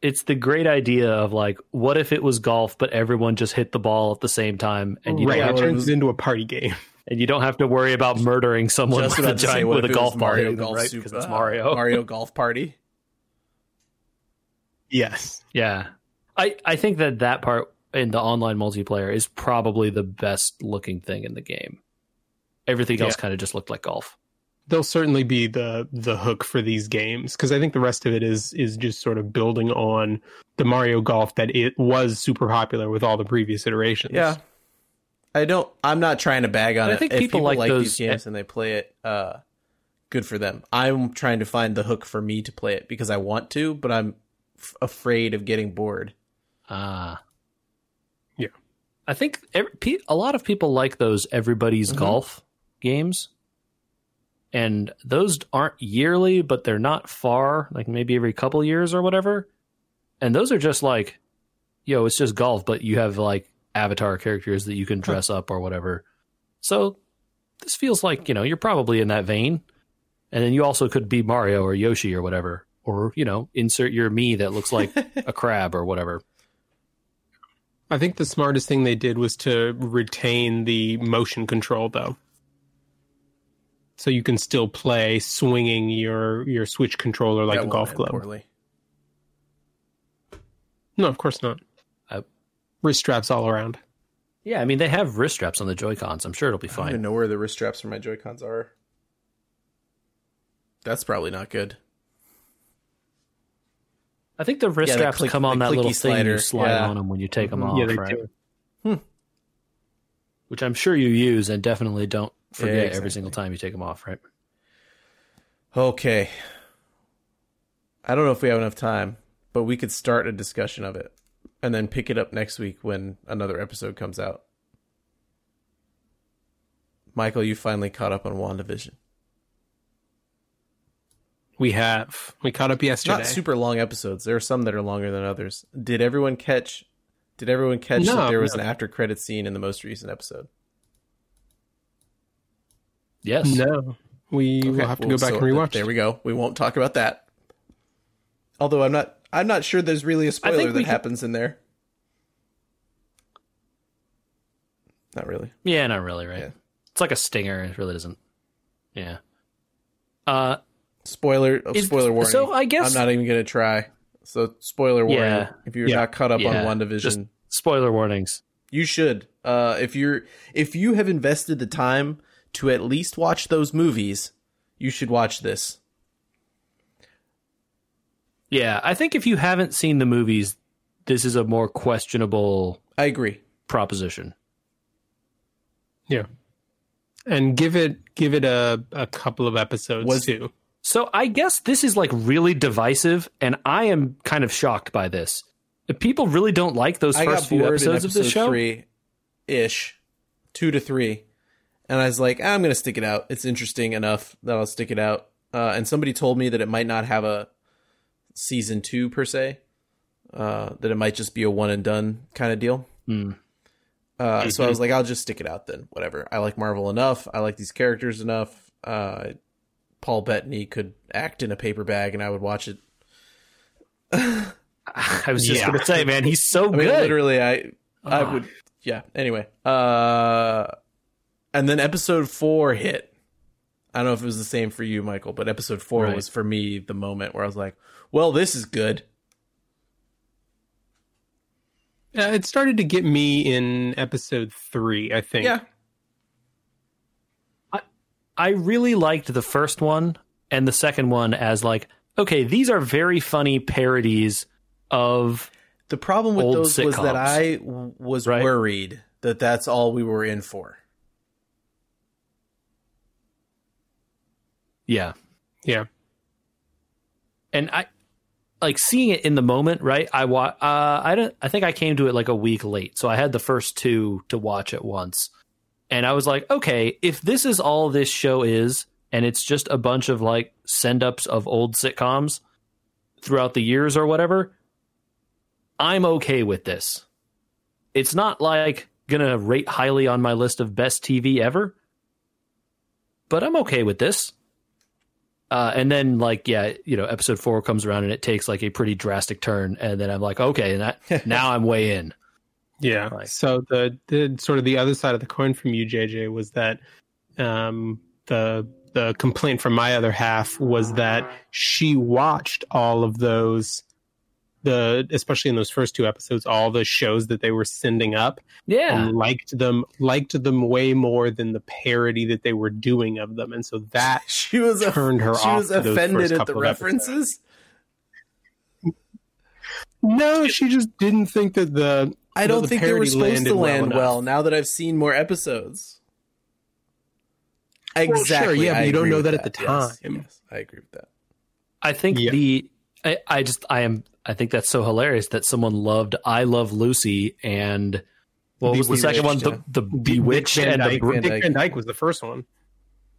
It's the great idea of like, what if it was golf, but everyone just hit the ball at the same time, and it turns into a party game, and you don't have to worry about murdering someone with a golf party, right? Because it's Mario Golf Party. Yes, yeah, I think that part in the online multiplayer is probably the best looking thing in the game. Everything else kind of just looked like golf. They'll certainly be the hook for these games, because I think the rest of it is just sort of building on the Mario Golf that it was super popular with all the previous iterations. Yeah, I'm not trying to bag on it. I think people like those, these games and they play it. Good for them. I'm trying to find the hook for me to play it because I want to, but I'm afraid of getting bored. Yeah. I think a lot of people like those everybody's golf games. And those aren't yearly, but they're not far, like maybe every couple years or whatever. And those are just like, yo, it's just golf, but you have like avatar characters that you can dress up or whatever. So this feels like, you know, you're probably in that vein. And then you also could be Mario or Yoshi or whatever. Or, you know, insert your Mii that looks like a crab or whatever. I think the smartest thing they did was to retain the motion control, though. So you can still play swinging your Switch controller like a golf club. Poorly. No, of course not. Wrist straps all around. Yeah, I mean, they have wrist straps on the Joy-Cons. I'm sure it'll be fine. I don't even know where the wrist straps for my Joy-Cons are. That's probably not good. I think the wrist straps come on that little thing you slide on them when you take them off, right? Which I'm sure you use and definitely don't forget every single time you take them off, right? Okay. I don't know if we have enough time, but we could start a discussion of it and then pick it up next week when another episode comes out. Michael, you finally caught up on WandaVision. We have. We caught up yesterday. Not super long episodes. There are some that are longer than others. Did everyone catch that there was an after-credit scene in the most recent episode? Yes. No. We will have to go back and rewatch. There we go. We won't talk about that. Although I'm not sure there's really a spoiler that happens in there. Not really. Yeah, not really, right? Yeah. It's like a stinger. It really doesn't. Yeah. Spoiler warning. So I guess I'm not even going to try. So spoiler warning. Yeah, if you're not caught up on WandaVision, just spoiler warnings. You should. If you have invested the time to at least watch those movies, you should watch this. Yeah, I think if you haven't seen the movies, this is a more questionable. I agree. Proposition. Yeah. And give it a couple of episodes too. So I guess this is like really divisive, and I am kind of shocked by this. People really don't like those first few episodes of the show. 2 to 3, and I was like, I'm gonna stick it out. It's interesting enough that I'll stick it out. And somebody told me that it might not have a season 2 per se. That it might just be a one and done kind of deal. Mm. So I was like, I'll just stick it out then. Whatever. I like Marvel enough. I like these characters enough. Paul Bettany could act in a paper bag, and I would watch it. I was just going to say, man, he's so good. Literally, I would. Yeah. Anyway, and then episode 4 hit. I don't know if it was the same for you, Michael, but episode 4 was for me the moment where I was like, "Well, this is good." It started to get me in episode 3, I think. Yeah. I really liked the first one and the second one as like, okay, these are very funny parodies of the problem with those sitcoms. Was that I was worried that that's all we were in for. Yeah. Yeah. And I like seeing it in the moment, right? I think I came to it like a week late, so I had the first 2 to watch at once. And I was like, okay, if this is all this show is, and it's just a bunch of like send-ups of old sitcoms throughout the years or whatever, I'm okay with this. It's not like gonna rate highly on my list of best TV ever, but I'm okay with this. And then, like, episode 4 comes around and it takes like a pretty drastic turn, and then I'm like, okay, and now I'm way in. Yeah. Like, so the sort of the other side of the coin from you, JJ, was that the complaint from my other half was that she watched all of those, especially in those first 2 episodes, all the shows that they were sending up. Yeah. And liked them way more than the parody that they were doing of them. And so that she was turned her off. She was offended at the references. No, she just didn't think that I don't think they were supposed to land well now that I've seen more episodes. Exactly. Well, sure, yeah, but you don't know that at the time. Yes, I agree with that. I think I think that's so hilarious that someone loved I Love Lucy and what was the second one? The Bewitched and Dick Van Dyke was the first one.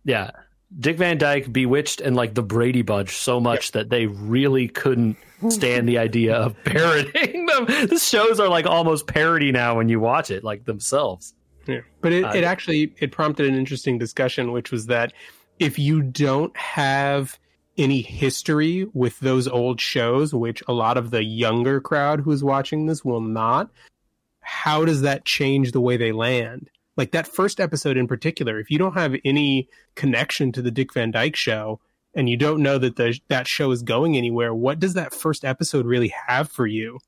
Yeah. Dick Van Dyke, Bewitched, and like the Brady Bunch so much that they really couldn't stand the idea of parodying them. The shows are like almost parody now when you watch it, like themselves. Yeah. But it actually prompted an interesting discussion, which was that if you don't have any history with those old shows, which a lot of the younger crowd who is watching this will not, how does that change the way they land? Like that first episode in particular, if you don't have any connection to the Dick Van Dyke show and you don't know that that show is going anywhere, what does that first episode really have for you?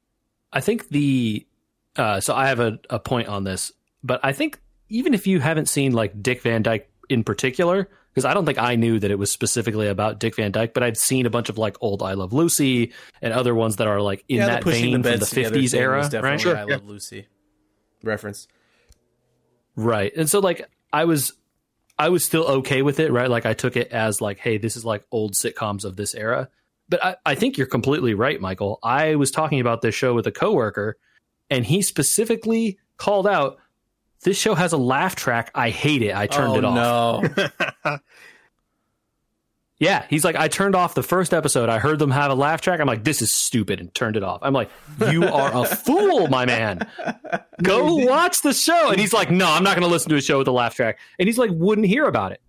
I think so I have a point on this, but I think even if you haven't seen like Dick Van Dyke in particular, because I don't think I knew that it was specifically about Dick Van Dyke, but I'd seen a bunch of like old I Love Lucy and other ones that are like in that vein from the 50s era. Right? Sure. I Love Lucy reference. Right. And so like I was still okay with it, right? Like I took it as like, hey, this is like old sitcoms of this era. But I think you're completely right, Michael. I was talking about this show with a coworker and he specifically called out, this show has a laugh track. I hate it. I turned it off. No. Yeah. He's like, I turned off the first episode. I heard them have a laugh track. I'm like, this is stupid, and turned it off. I'm like, you are a fool, my man. Go watch the show. And he's like, no, I'm not going to listen to a show with a laugh track. And he's like, wouldn't hear about it.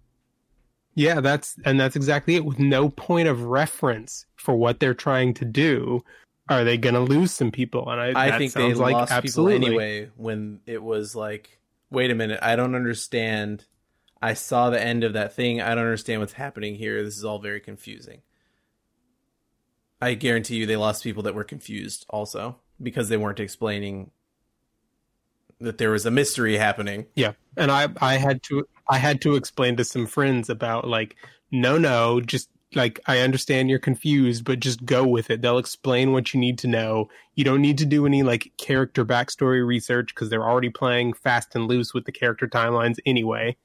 Yeah, that's exactly it. With no point of reference for what they're trying to do, are they going to lose some people? And I think they lost people anyway when it was like, wait a minute, I don't understand. I saw the end of that thing. I don't understand what's happening here. This is all very confusing. I guarantee you they lost people that were confused also because they weren't explaining that there was a mystery happening. Yeah. And I had to explain to some friends about like, no, just like, I understand you're confused, but just go with it. They'll explain what you need to know. You don't need to do any like character backstory research because they're already playing fast and loose with the character timelines anyway.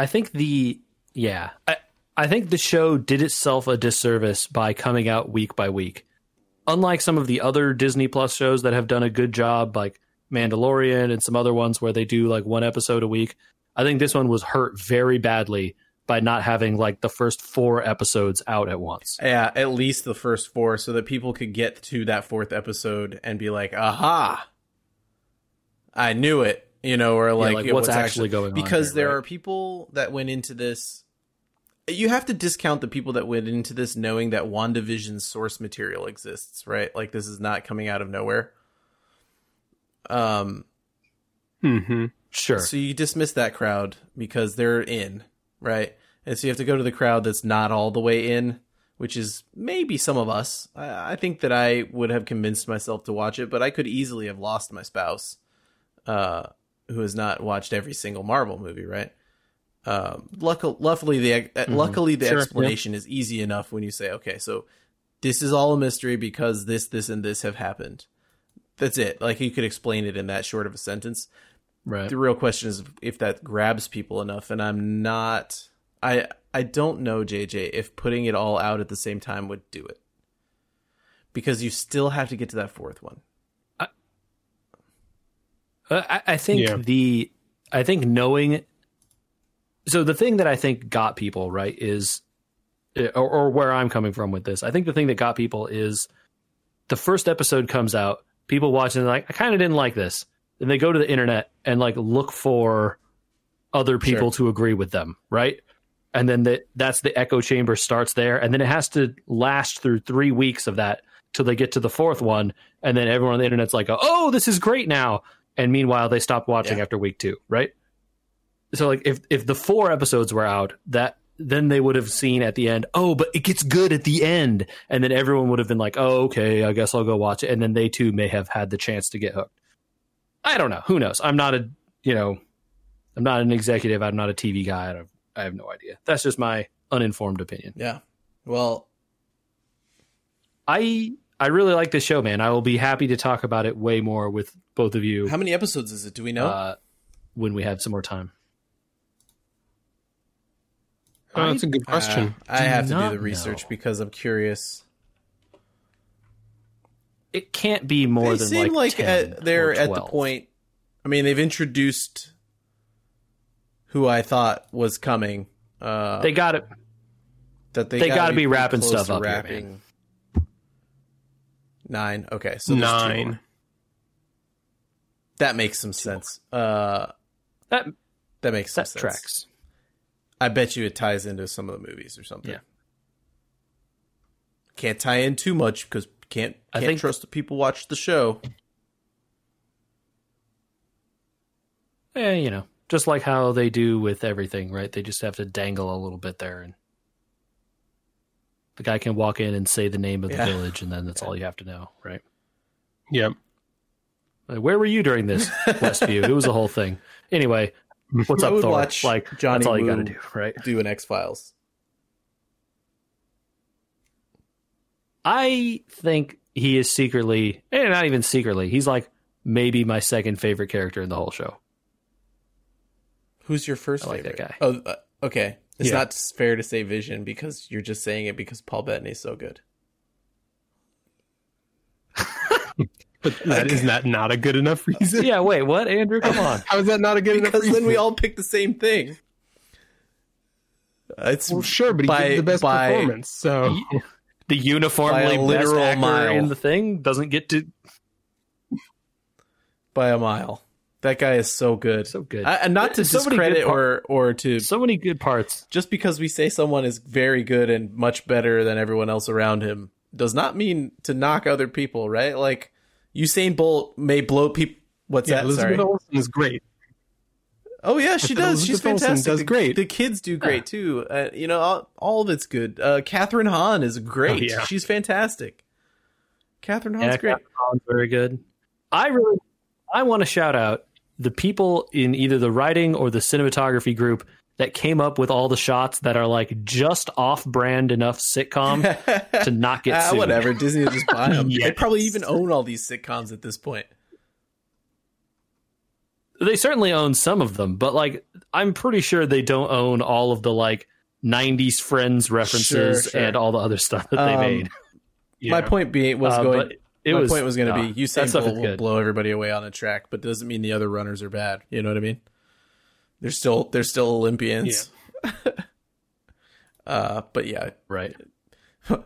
I think the show did itself a disservice by coming out week by week. Unlike some of the other Disney Plus shows that have done a good job, like Mandalorian and some other ones where they do like one episode a week, I think this one was hurt very badly by not having like the first 4 episodes out at once. Yeah, at least the first 4 so that people could get to that 4th episode and be like, aha, I knew it, you know, or like, yeah, like what's actually going on. Because there are people that went into this. You have to discount the people that went into this knowing that WandaVision's source material exists, right? Like this is not coming out of nowhere. Sure. So you dismiss that crowd because they're in, right? And so you have to go to the crowd that's not all the way in, which is maybe some of us. I think that I would have convinced myself to watch it, but I could easily have lost my spouse, who has not watched every single Marvel movie, right? Luckily, the explanation is easy enough when you say, okay, so this is all a mystery because this, this, and this have happened. That's it. Like you could explain it in that short of a sentence. Right. The real question is if that grabs people enough. And I'm not, I don't know, JJ, if putting it all out at the same time would do it, because you still have to get to that 4th one. I think knowing. So the thing that I think got people, right, is, or where I'm coming from with this, I think the thing that got people is the first episode comes out, people watch it and they're like, I kind of didn't like this. And they go to the internet and like look for other people to agree with them, right? And then that's the echo chamber starts there. And then it has to last through 3 weeks of that till they get to the 4th one. And then everyone on the internet's like, oh, this is great now. And meanwhile, they stopped watching after week 2, right? So like if the 4 episodes were out, that then they would have seen at the end, oh, but it gets good at the end. And then everyone would have been like, oh, okay, I guess I'll go watch it. And then they too may have had the chance to get hooked. I don't know. Who knows? I'm not an executive. I'm not a TV guy. I have no idea. That's just my uninformed opinion. Yeah. Well, I really like this show, man. I will be happy to talk about it way more with both of you. How many episodes is it? Do we know? When we have some more time. Oh, that's a good question. I have to do the research because I'm curious. It can't be more than like 10 or 12. They seem like they're at the point. I mean, they've introduced who I thought was coming. They got it. They got to be wrapping stuff up here, man. 9. Okay, so 9. That makes some sense. That makes some sense. That tracks. I bet you it ties into some of the movies or something. Yeah. Can't tie in too much because I can't trust the people watch the show. Yeah, you know, just like how they do with everything, right? They just have to dangle a little bit there, and the guy can walk in and say the name of the village, and then that's all you have to know, right? Yep. Like, where were you during this, Westview? It was a whole thing. Anyway. What's up, Thor? Like, Johnny, that's all you got to do, right? Do an X-Files. I think he is secretly, and not even secretly, he's like maybe my second favorite character in the whole show. Who's your first favorite? I like that guy. Oh, okay. It's not fair to say Vision because you're just saying it because Paul Bettany is so good. But that is not a good enough reason. Yeah, wait, what, Andrew? Come on. How is that not a good enough reason? Because then we all pick the same thing. It's sure, but he gives the best performance. So the uniformly literal best actor in the thing doesn't get to by a mile. That guy is so good. So good. And not to discredit or to... So many good parts. Just because we say someone is very good and much better than everyone else around him does not mean to knock other people, right? Like, Usain Bolt may blow people... Elizabeth Olsen is great. Oh, yeah, she does. She's fantastic. Does great. The kids do great, too. You know, all of it's good. Catherine Hahn is great. Oh, yeah. She's fantastic. Catherine Hahn's great. Catherine Hahn's very good. I want to shout out the people in either the writing or the cinematography group that came up with all the shots that are like just off-brand enough sitcom to not get sued. Whatever, Disney will just buy them. Yes. They probably even own all these sitcoms at this point. They certainly own some of them, but like I'm pretty sure they don't own all of the like 90s Friends references and all the other stuff that they made. My point being was going to be Usain Bolt will blow everybody away on a track, but doesn't mean the other runners are bad. You know what I mean? They're still Olympians. Yeah. But yeah, right.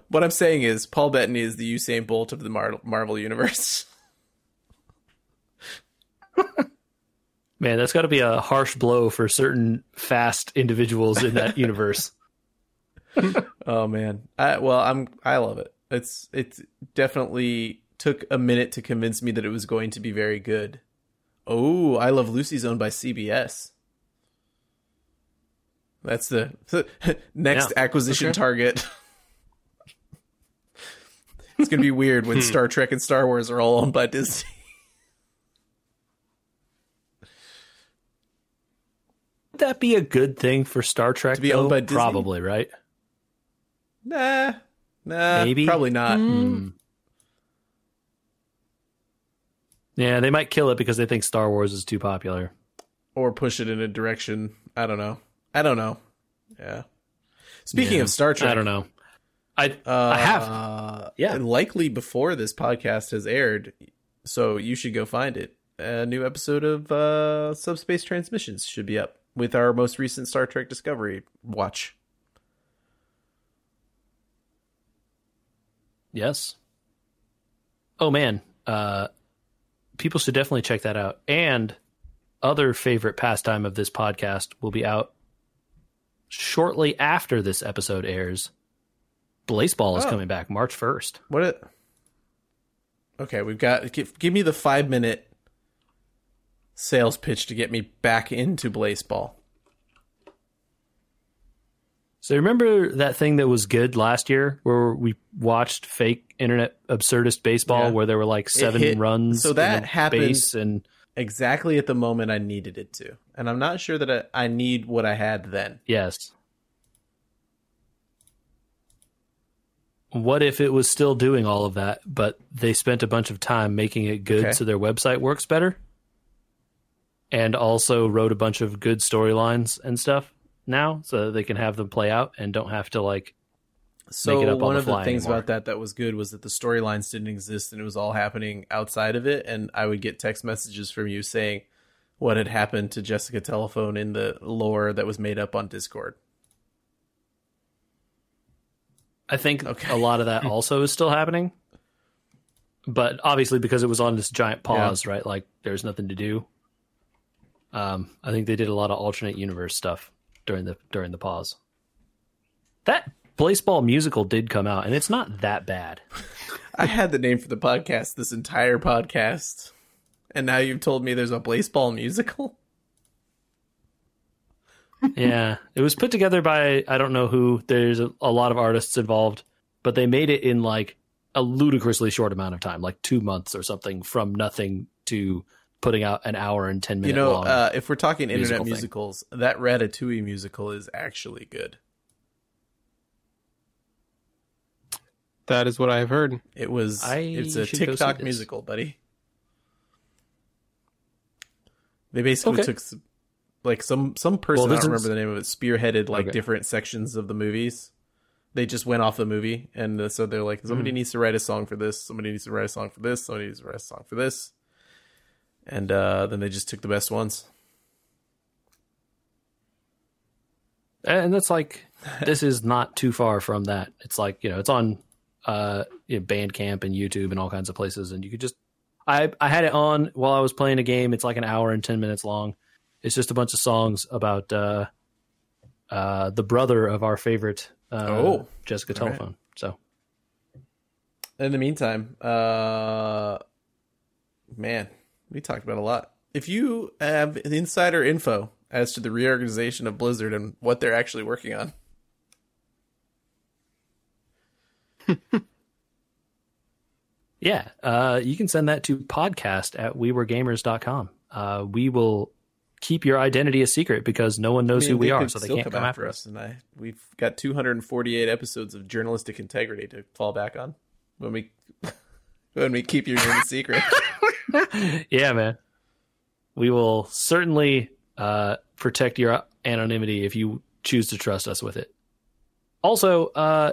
What I'm saying is Paul Bettany is the Usain Bolt of the Marvel universe. Man, that's got to be a harsh blow for certain fast individuals in that universe. Oh man, I love it. It definitely took a minute to convince me that it was going to be very good. Oh, I Love Lucy's owned by CBS. That's the next acquisition target. It's going to be weird when Star Trek and Star Wars are all owned by Disney. Would that be a good thing for Star Trek to be owned by Disney? Probably, right? Nah, maybe. Probably not. Mm. Yeah, they might kill it because they think Star Wars is too popular. Or push it in a direction. I don't know. Yeah. Speaking of Star Trek. I don't know. I have. Yeah. Likely before this podcast has aired, so you should go find it. A new episode of Subspace Transmissions should be up with our most recent Star Trek Discovery watch. Yes. Oh, man. People should definitely check that out. And other favorite pastime of this podcast will be out shortly after this episode airs. Blaseball is coming back March 1st. Okay, we've got... Give me the 5-minute sales pitch to get me back into Blaseball. So remember that thing that was good last year where we watched fake internet absurdist baseball where there were like 7 runs? So that happened exactly at the moment I needed it to. And I'm not sure that I need what I had then. Yes. What if it was still doing all of that, but they spent a bunch of time making it good so their website works better? And also wrote a bunch of good storylines and stuff now so they can have them play out and don't have to like make it up on the fly. So one of the things about that was good was that the storylines didn't exist and it was all happening outside of it. And I would get text messages from you saying what had happened to Jessica Telephone in the lore that was made up on Discord. I think a lot of that also is still happening, but obviously because it was on this giant pause, right? Like there's nothing to do. I think they did a lot of alternate universe stuff during the pause. That Blaseball musical did come out, and it's not that bad. I had the name for the podcast this entire podcast, and now you've told me there's a Blaseball musical? Yeah, it was put together by, I don't know who, there's a lot of artists involved, but they made it in like a ludicrously short amount of time, like 2 months or something, from nothing to... putting out an hour and 10 minutes long. If we're talking internet musicals, that Ratatouille musical is actually good. That is what I've heard. It's a TikTok musical, buddy. They basically took like some person, I don't remember the name of it, spearheaded like different sections of the movies. They just went off the movie, and so they're like, somebody needs to write a song for this, somebody needs to write a song for this, somebody needs to write a song for this. And then they just took the best ones. And that's like, this is not too far from that. It's like, you know, it's on Bandcamp and YouTube and all kinds of places. And you could just, I had it on while I was playing a game. It's like an hour and 10 minutes long. It's just a bunch of songs about the brother of our favorite Jessica Telephone. Right. So in the meantime, man, we talked about a lot. If you have insider info as to the reorganization of Blizzard and what they're actually working on. Yeah, you can send that to podcast@weweregamers.com. We will keep your identity a secret because no one knows who we are, so they can't come after us. We've got 248 episodes of journalistic integrity to fall back on when we keep your name a secret. Yeah, man. We will certainly protect your anonymity if you choose to trust us with it. Also,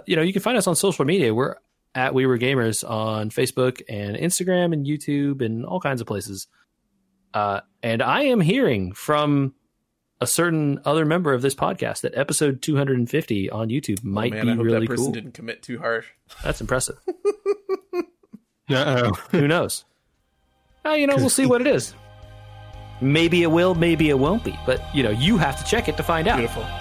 you can find us on social media. We're at We Were Gamers on Facebook and Instagram and YouTube and all kinds of places. And I am hearing from a certain other member of this podcast that episode 250 on YouTube might be really cool. I hope that person didn't commit too harsh. That's impressive. Uh-oh. Who knows? We'll see what it is. Maybe it will, maybe it won't be. But, you have to check it to find out. Beautiful.